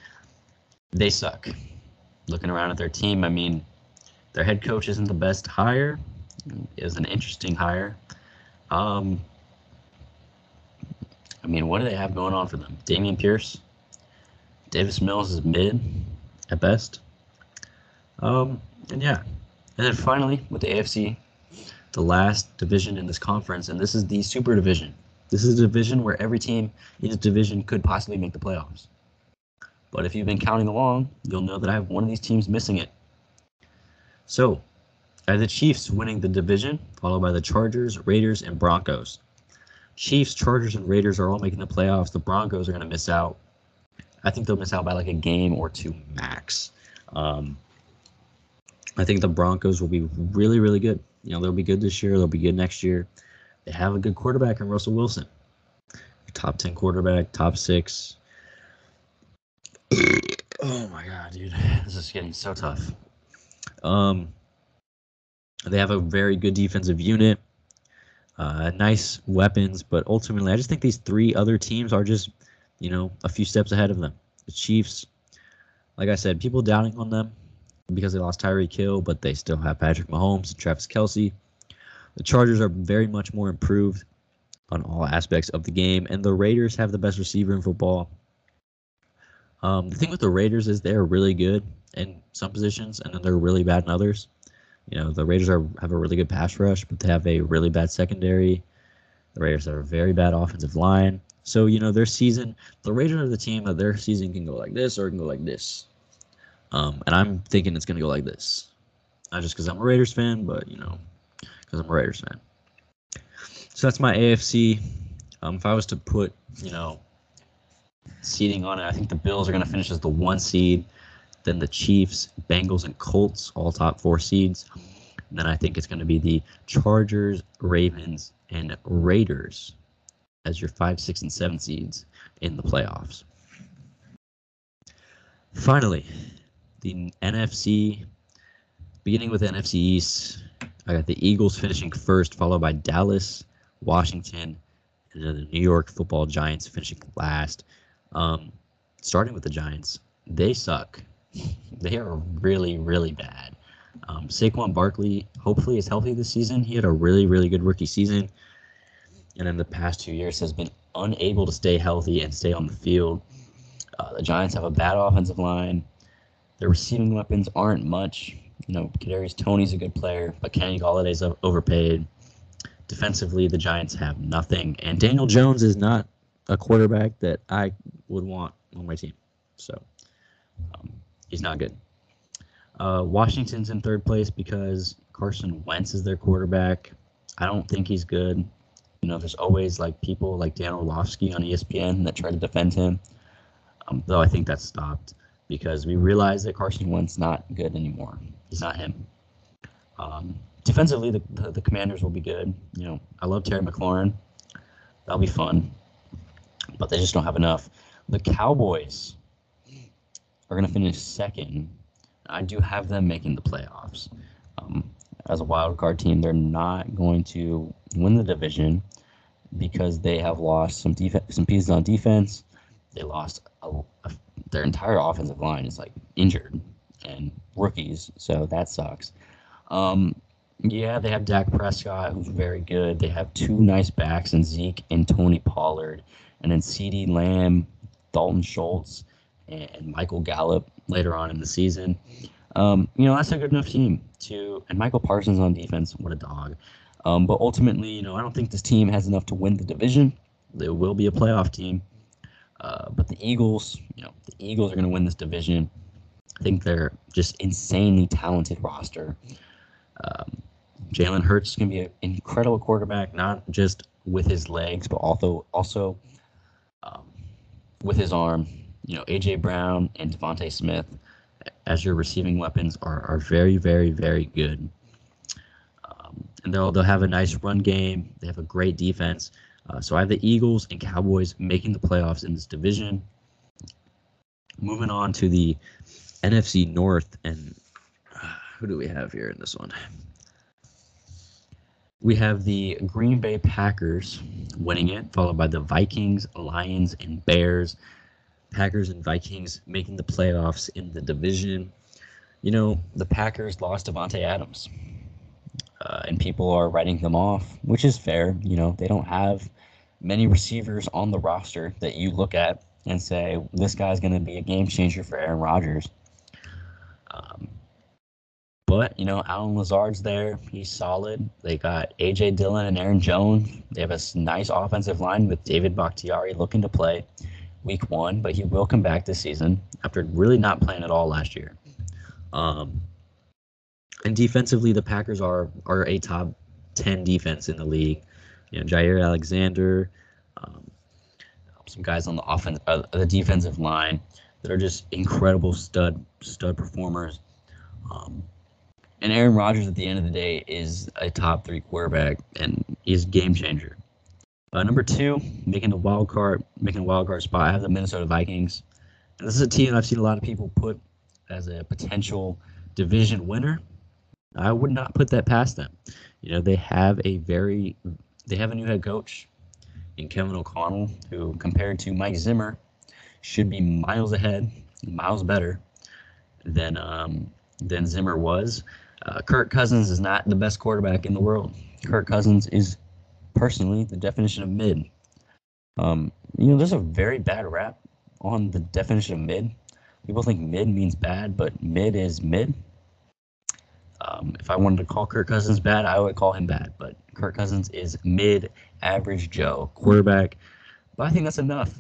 they suck. Looking around at their team, their head coach isn't the best hire. It was an interesting hire. What do they have going on for them? Damian Pierce? Davis Mills is mid at best. And then finally, with the AFC, the last division in this conference, and this is the super division. This is a division where every team in this division could possibly make the playoffs. But if you've been counting along, you'll know that I have one of these teams missing it. So, I have the Chiefs winning the division, followed by the Chargers, Raiders, and Broncos. Chiefs, Chargers, and Raiders are all making the playoffs. The Broncos are going to miss out. I think they'll miss out by like a game or 2 max. I think the Broncos will be really, really good. They'll be good this year. They'll be good next year. They have a good quarterback in Russell Wilson. Top 10 quarterback, top 6. Oh, my God, dude. This is getting so tough. They have a very good defensive unit. nice weapons, but ultimately I just think these three other teams are just, you know, a few steps ahead of them. The Chiefs, like I said, people doubting on them because they lost Tyreek Hill, but they still have Patrick Mahomes and Travis Kelce. The Chargers are very much more improved on all aspects of the game, and the Raiders have the best receiver in football. The thing with the Raiders is they're really good in some positions, and then they're really bad in others. You know, the Raiders have a really good pass rush, but they have a really bad secondary. The Raiders have a very bad offensive line. So, you know, their season, the Raiders are the team that their season can go like this or it can go like this. And I'm thinking it's going to go like this. Not just because I'm a Raiders fan, but, you know, because I'm a Raiders fan. So that's my AFC. If I was to put, you know, seeding on it, I think the Bills are going to finish as the one seed. Then the Chiefs, Bengals, and Colts, all top four seeds. And then I think it's going to be the Chargers, Ravens, and Raiders as your 5, 6, and 7 seeds in the playoffs. Finally, the NFC, beginning with the NFC East, I got the Eagles finishing first, followed by Dallas, Washington, and then the New York Football Giants finishing last. Starting with the Giants, they suck. They are really, really bad. Saquon Barkley hopefully is healthy this season. He had a really, really good rookie season, and in the past 2 years has been unable to stay healthy and stay on the field. The Giants have a bad offensive line. Their receiving weapons aren't much. You know, Kadarius Toney's a good player, but Kenny Galladay's overpaid. Defensively, the Giants have nothing, and Daniel Jones is not a quarterback that I would want on my team. So he's not good. Washington's in third place because Carson Wentz is their quarterback. I don't think he's good. You know, there's always like people like Dan Orlovsky on ESPN that try to defend him. Though I think that's stopped because we realize that Carson Wentz not good anymore. He's not him. Defensively, the Commanders will be good. You know, I love Terry McLaurin. That'll be fun. But they just don't have enough. The Cowboys are going to finish second. I do have them making the playoffs. As a wild card team, they're not going to win the division because they have lost some pieces on defense. They lost their entire offensive line is like injured and rookies, so that sucks. Yeah, they have Dak Prescott, who's very good. They have two nice backs in Zeke and Tony Pollard, and then CeeDee Lamb, Dalton Schultz, and Michael Gallup later on in the season. You know, that's a good enough team to, and Michael Parsons on defense, what a dog. But ultimately, you know, I don't think this team has enough to win the division. They will be a playoff team. But the Eagles, you know, the Eagles are going to win this division. I think they're just insanely talented roster. Jalen Hurts is going to be an incredible quarterback, not just with his legs, but also with his arm. You know, A.J. Brown and Devontae Smith as your receiving weapons are very, very, very good. And they'll have a nice run game. They have a great defense. So I have the Eagles and Cowboys making the playoffs in this division. Moving on to the NFC North. And who do we have here in this one? We have the Green Bay Packers winning it, followed by the Vikings, Lions, and Bears. Packers and Vikings making the playoffs in the division. You know, the Packers lost Devontae Adams. And people are writing them off, which is fair. You know, they don't have many receivers on the roster that you look at and say, this guy's going to be a game changer for Aaron Rodgers. But, you know, Allen Lazard's there. He's solid. They got A.J. Dillon and Aaron Jones. They have a nice offensive line with David Bakhtiari looking to play Week 1, but he will come back this season after really not playing at all last year. And defensively, the Packers are a top 10 defense in the league. You know, Jair Alexander, some guys on the the defensive line that are just incredible stud performers. And Aaron Rodgers, at the end of the day, is a top 3 quarterback, and he's a game changer. Number 2, making a wild card spot, I have the Minnesota Vikings. And this is a team I've seen a lot of people put as a potential division winner. I would not put that past them. You know, they have a very They have a new head coach in Kevin O'Connell, who, compared to Mike Zimmer, should be miles ahead, miles better than Zimmer was. Kirk Cousins is not the best quarterback in the world. Kirk Cousins is personally the definition of mid. There's a very bad rap on the definition of mid. People think mid means bad, but mid is mid. If I wanted to call Kirk Cousins bad, I would call him bad. But Kirk Cousins is mid-average Joe quarterback. But I think that's enough.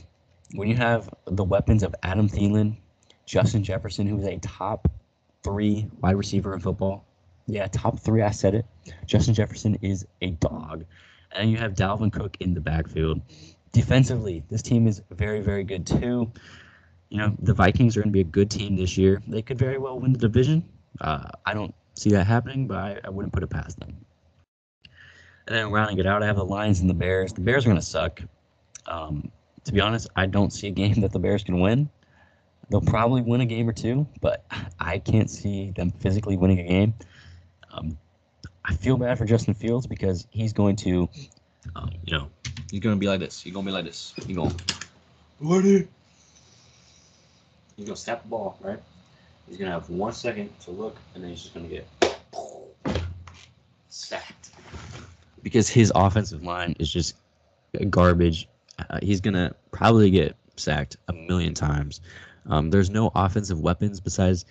When you have the weapons of Adam Thielen, Justin Jefferson, who is a top 3 wide receiver in football. Yeah, top 3, I said it. Justin Jefferson is a dog. And you have Dalvin Cook in the backfield. Defensively, this team is very, very good too. The Vikings are going to be a good team this year. They could very well win the division. I don't see that happening, but I wouldn't put it past them. And then rounding it out, I have the Lions and the Bears. The Bears are going to suck. To be honest, I don't see a game that the Bears can win. They'll probably win a game or two, but I can't see them physically winning a game. I feel bad for Justin Fields because he's going to, he's going to be like this. He's going to be like this. He's going to snap the ball, right? He's going to have 1 second to look, and then he's just going to get sacked. Because his offensive line is just garbage. He's going to probably get sacked a million times. There's no offensive weapons besides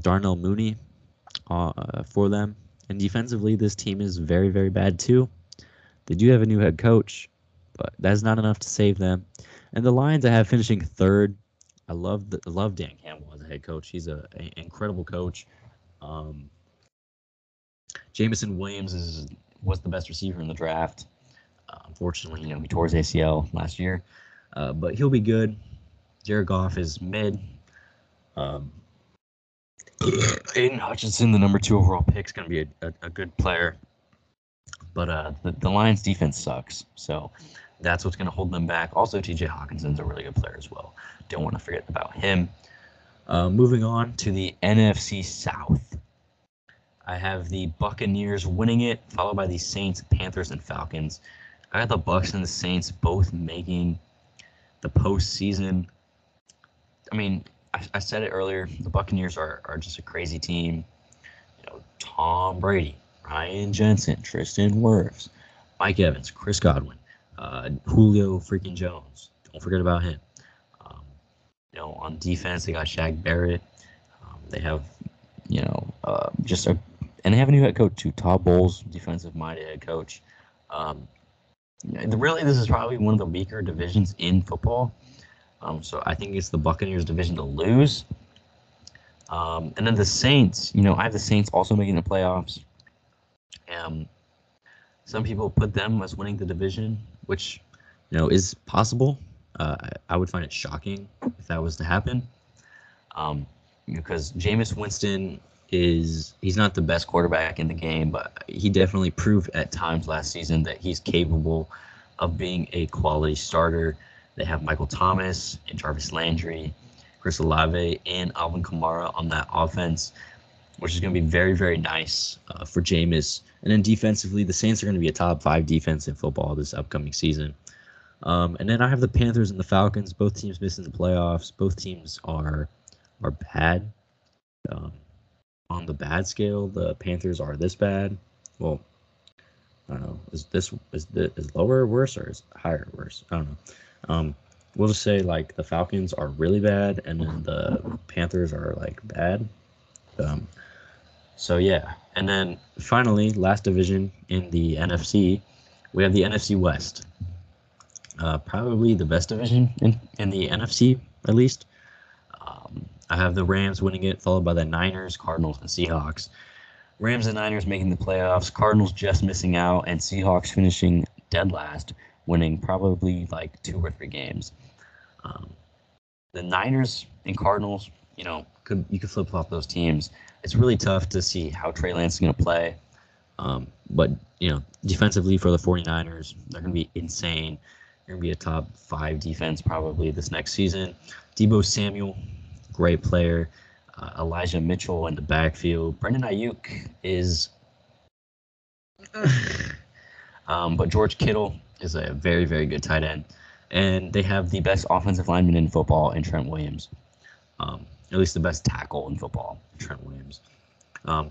Darnell Mooney for them. And defensively, this team is very, very bad too. They do have a new head coach, but that's not enough to save them. And the Lions I have finishing third. I love Dan Campbell as a head coach. He's an incredible coach. Jameson Williams was the best receiver in the draft. Unfortunately, he tore his ACL last year, but he'll be good. Jared Goff is mid. Aiden Hutchinson, the number 2 overall pick, is going to be a good player. But the Lions' defense sucks, so that's what's going to hold them back. Also, TJ Hawkinson's a really good player as well. Don't want to forget about him. Moving on to the NFC South. I have the Buccaneers winning it, followed by the Saints, Panthers, and Falcons. I got the Bucs and the Saints both making the postseason. I said it earlier. The Buccaneers are just a crazy team. Tom Brady, Ryan Jensen, Tristan Wirfs, Mike Evans, Chris Godwin, Julio freaking Jones. Don't forget about him. On defense, they got Shaq Barrett. They have, and they have a new head coach too. Todd Bowles, defensive-minded head coach. Really, this is probably one of the weaker divisions in football. So I think it's the Buccaneers division to lose. And then the Saints, I have the Saints also making the playoffs. Some people put them as winning the division, which, is possible. I would find it shocking if that was to happen. Because Jameis Winston he's not the best quarterback in the game, but he definitely proved at times last season that he's capable of being a quality starter. They have Michael Thomas and Jarvis Landry, Chris Olave, and Alvin Kamara on that offense, which is going to be very, very nice for Jameis. And then defensively, the Saints are going to be a top 5 defense in football this upcoming season. And then I have the Panthers and the Falcons, both teams missing the playoffs. Both teams are bad. On the bad scale, the Panthers are this bad. Well, I don't know. Is lower or worse, or is higher or worse? I don't know. We'll just say the Falcons are really bad, and then the Panthers are bad. So yeah, and then finally, last division in the NFC, we have the NFC West. Probably the best division in the NFC at least. I have the Rams winning it, followed by the Niners, Cardinals, and Seahawks. Rams and Niners making the playoffs, Cardinals just missing out, and Seahawks finishing dead last, winning probably 2 or 3 games. The Niners and Cardinals, you could flip-flop those teams. It's really tough to see how Trey Lance is going to play. But, defensively for the 49ers, they're going to be insane. They're going to be a top 5 defense probably this next season. Deebo Samuel, great player. Elijah Mitchell in the backfield. Brandon Ayuk is... But George Kittle is a very, very good tight end. And they have the best offensive lineman in football in Trent Williams. At least the best tackle in football, Trent Williams. And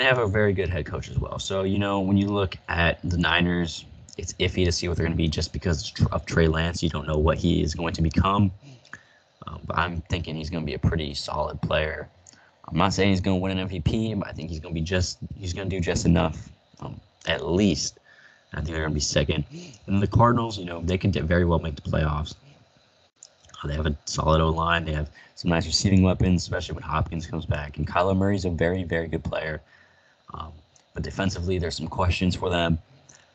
they have a very good head coach as well. So, you know, when you look at the Niners, it's iffy to see what they're going to be just because of Trey Lance. You don't know what he is going to become. But I'm thinking he's going to be a pretty solid player. I'm not saying he's going to win an MVP, but I think he's going to be he's going to do just enough, at least. I think they're going to be second. And the Cardinals, you know, they can very well make the playoffs. They have a solid O-line. They have some nice receiving weapons, especially when Hopkins comes back. And Kyler Murray's a very, very good player. But defensively, there's some questions for them.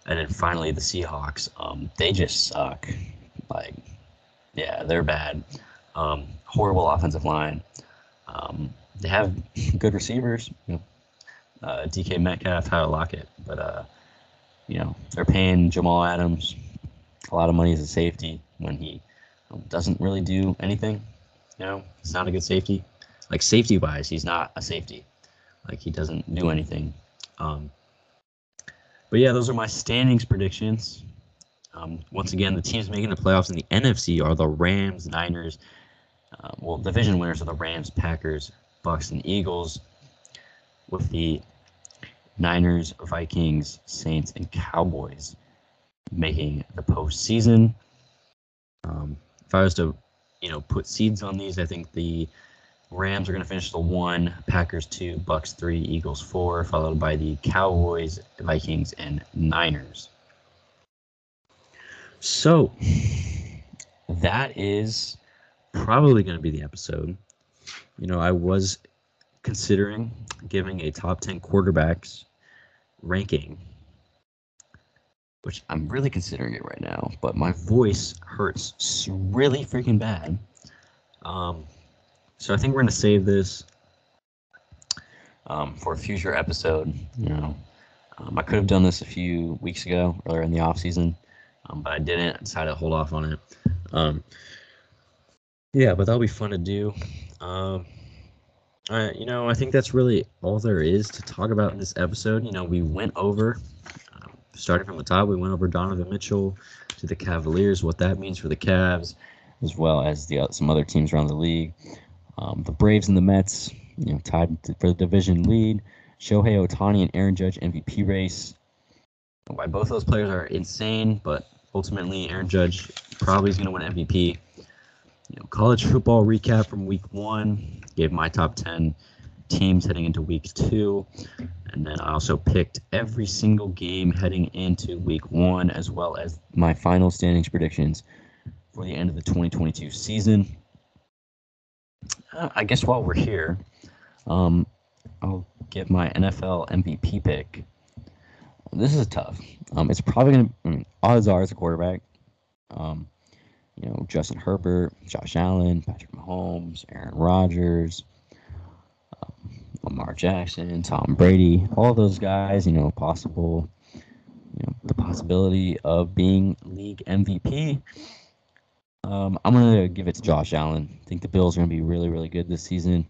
And then finally, the Seahawks. They just suck. Like, yeah, they're bad. Horrible offensive line. They have good receivers. You know, DK Metcalf, Tyler Lockett. But, you know, they're paying Jamal Adams a lot of money as a safety when he doesn't really do anything. You know, he's not a good safety. Like, safety-wise, he's not a safety. Like, he doesn't do anything. But, yeah, those are my standings predictions. Once again, the teams making the playoffs in the NFC are the Rams, Niners. Well, division winners are the Rams, Packers, Bucks, and Eagles, with the Niners, Vikings, Saints, and Cowboys making the postseason. If I was to, you know, put seeds on these, I think the Rams are going to finish the 1, Packers 2, Bucks 3, Eagles 4, followed by the Cowboys, Vikings, and Niners. So that is probably going to be the episode. You know, I was considering giving a top 10 quarterbacks ranking, which I'm really considering it right now, but my voice hurts really freaking bad. So I think we're going to save this for a future episode. You know, I could have done this a few weeks ago, earlier in the offseason, but I didn't. I decided to hold off on it. Yeah, but that'll be fun to do. All right, you know, I think that's really all there is to talk about in this episode. You know, we went over... starting from the top, we went over Donovan Mitchell to the Cavaliers, what that means for the Cavs, as well as some other teams around the league. The Braves and the Mets, you know, tied for the division lead. Shohei Ohtani and Aaron Judge MVP race. Why both of those players are insane, but ultimately Aaron Judge probably is going to win MVP. You know, college football recap from week 1. Gave my top 10 teams heading into week 2, and then I also picked every single game heading into week 1, as well as my final standings predictions for the end of the 2022 season. I guess while we're here, I'll get my NFL MVP pick. This is tough. It's probably going to, odds are it's a quarterback. You know, Justin Herbert, Josh Allen, Patrick Mahomes, Aaron Rodgers, Lamar Jackson, Tom Brady, all those guys, you know, possible, you know, the possibility of being league MVP. I'm going to give it to Josh Allen. I think the Bills are going to be really, really good this season.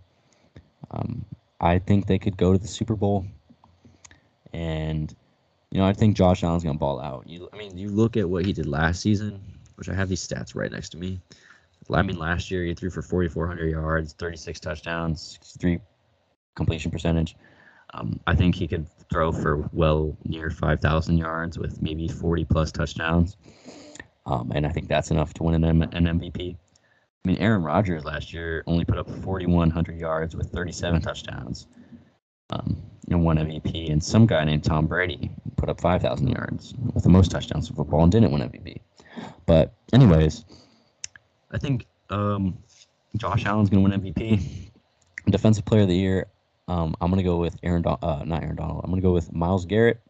I think they could go to the Super Bowl. And, you know, I think Josh Allen's going to ball out. You look at what he did last season, which I have these stats right next to me. I mean, last year he threw for 4,400 yards, 36 touchdowns, 63 completion percentage. I think he could throw for well near 5,000 yards with maybe 40-plus touchdowns. And I think that's enough to win an MVP. I mean, Aaron Rodgers last year only put up 4,100 yards with 37 touchdowns and one MVP. And some guy named Tom Brady put up 5,000 yards with the most touchdowns in football and didn't win MVP. But anyways... I think Josh Allen's going to win MVP. Defensive Player of the Year, I'm going to go with I'm going to go with Myles Garrett.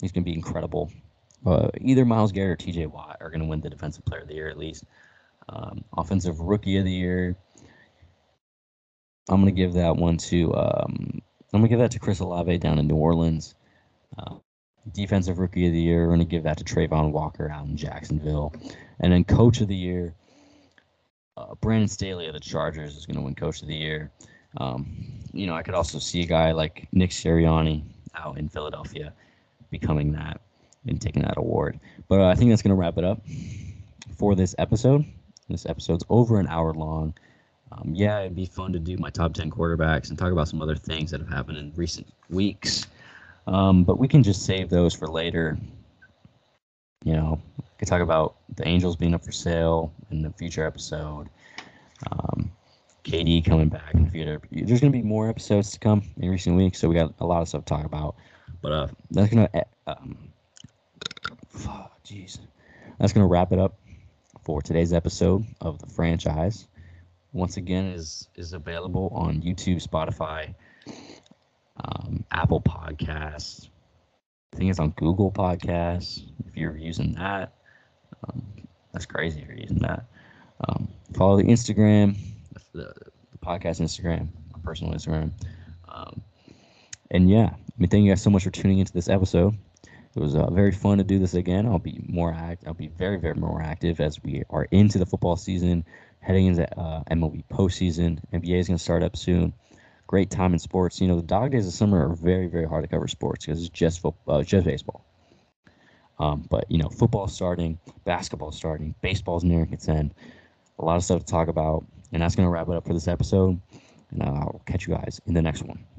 He's going to be incredible. Either Myles Garrett or T.J. Watt are going to win the Defensive Player of the Year at least. Offensive Rookie of the Year, I'm going to give that one to Chris Olave down in New Orleans. Defensive Rookie of the Year, we're going to give that to Trayvon Walker out in Jacksonville. And then Coach of the Year, Brandon Staley of the Chargers is going to win Coach of the Year. You know, I could also see a guy like Nick Sirianni out in Philadelphia becoming that and taking that award. But I think that's going to wrap it up for this episode. This episode's over an hour long. Yeah, it'd be fun to do my top 10 quarterbacks and talk about some other things that have happened in recent weeks. But we can just save those for later. You know, we could talk about the Angels being up for sale in the future episode. KD coming back in the future. There's going to be more episodes to come in recent weeks, so we got a lot of stuff to talk about. But that's going to that's going to wrap it up for today's episode of The Franchise. Once again, is available on YouTube, Spotify, Apple Podcasts. I think it's on Google Podcasts, if you're using that. That's crazy if you're using that. Follow the Instagram, the podcast Instagram, my personal Instagram. And yeah, I mean, thank you guys so much for tuning into this episode. It was very fun to do this again. I'll be very, very more active as we are into the football season, heading into MLB postseason. NBA is going to start up soon. Great time in sports. You know, the dog days of summer are very, very hard to cover sports because it's just baseball. But, you know, football starting, basketball starting, baseball's nearing its end. A lot of stuff to talk about. And that's going to wrap it up for this episode. And I'll catch you guys in the next one.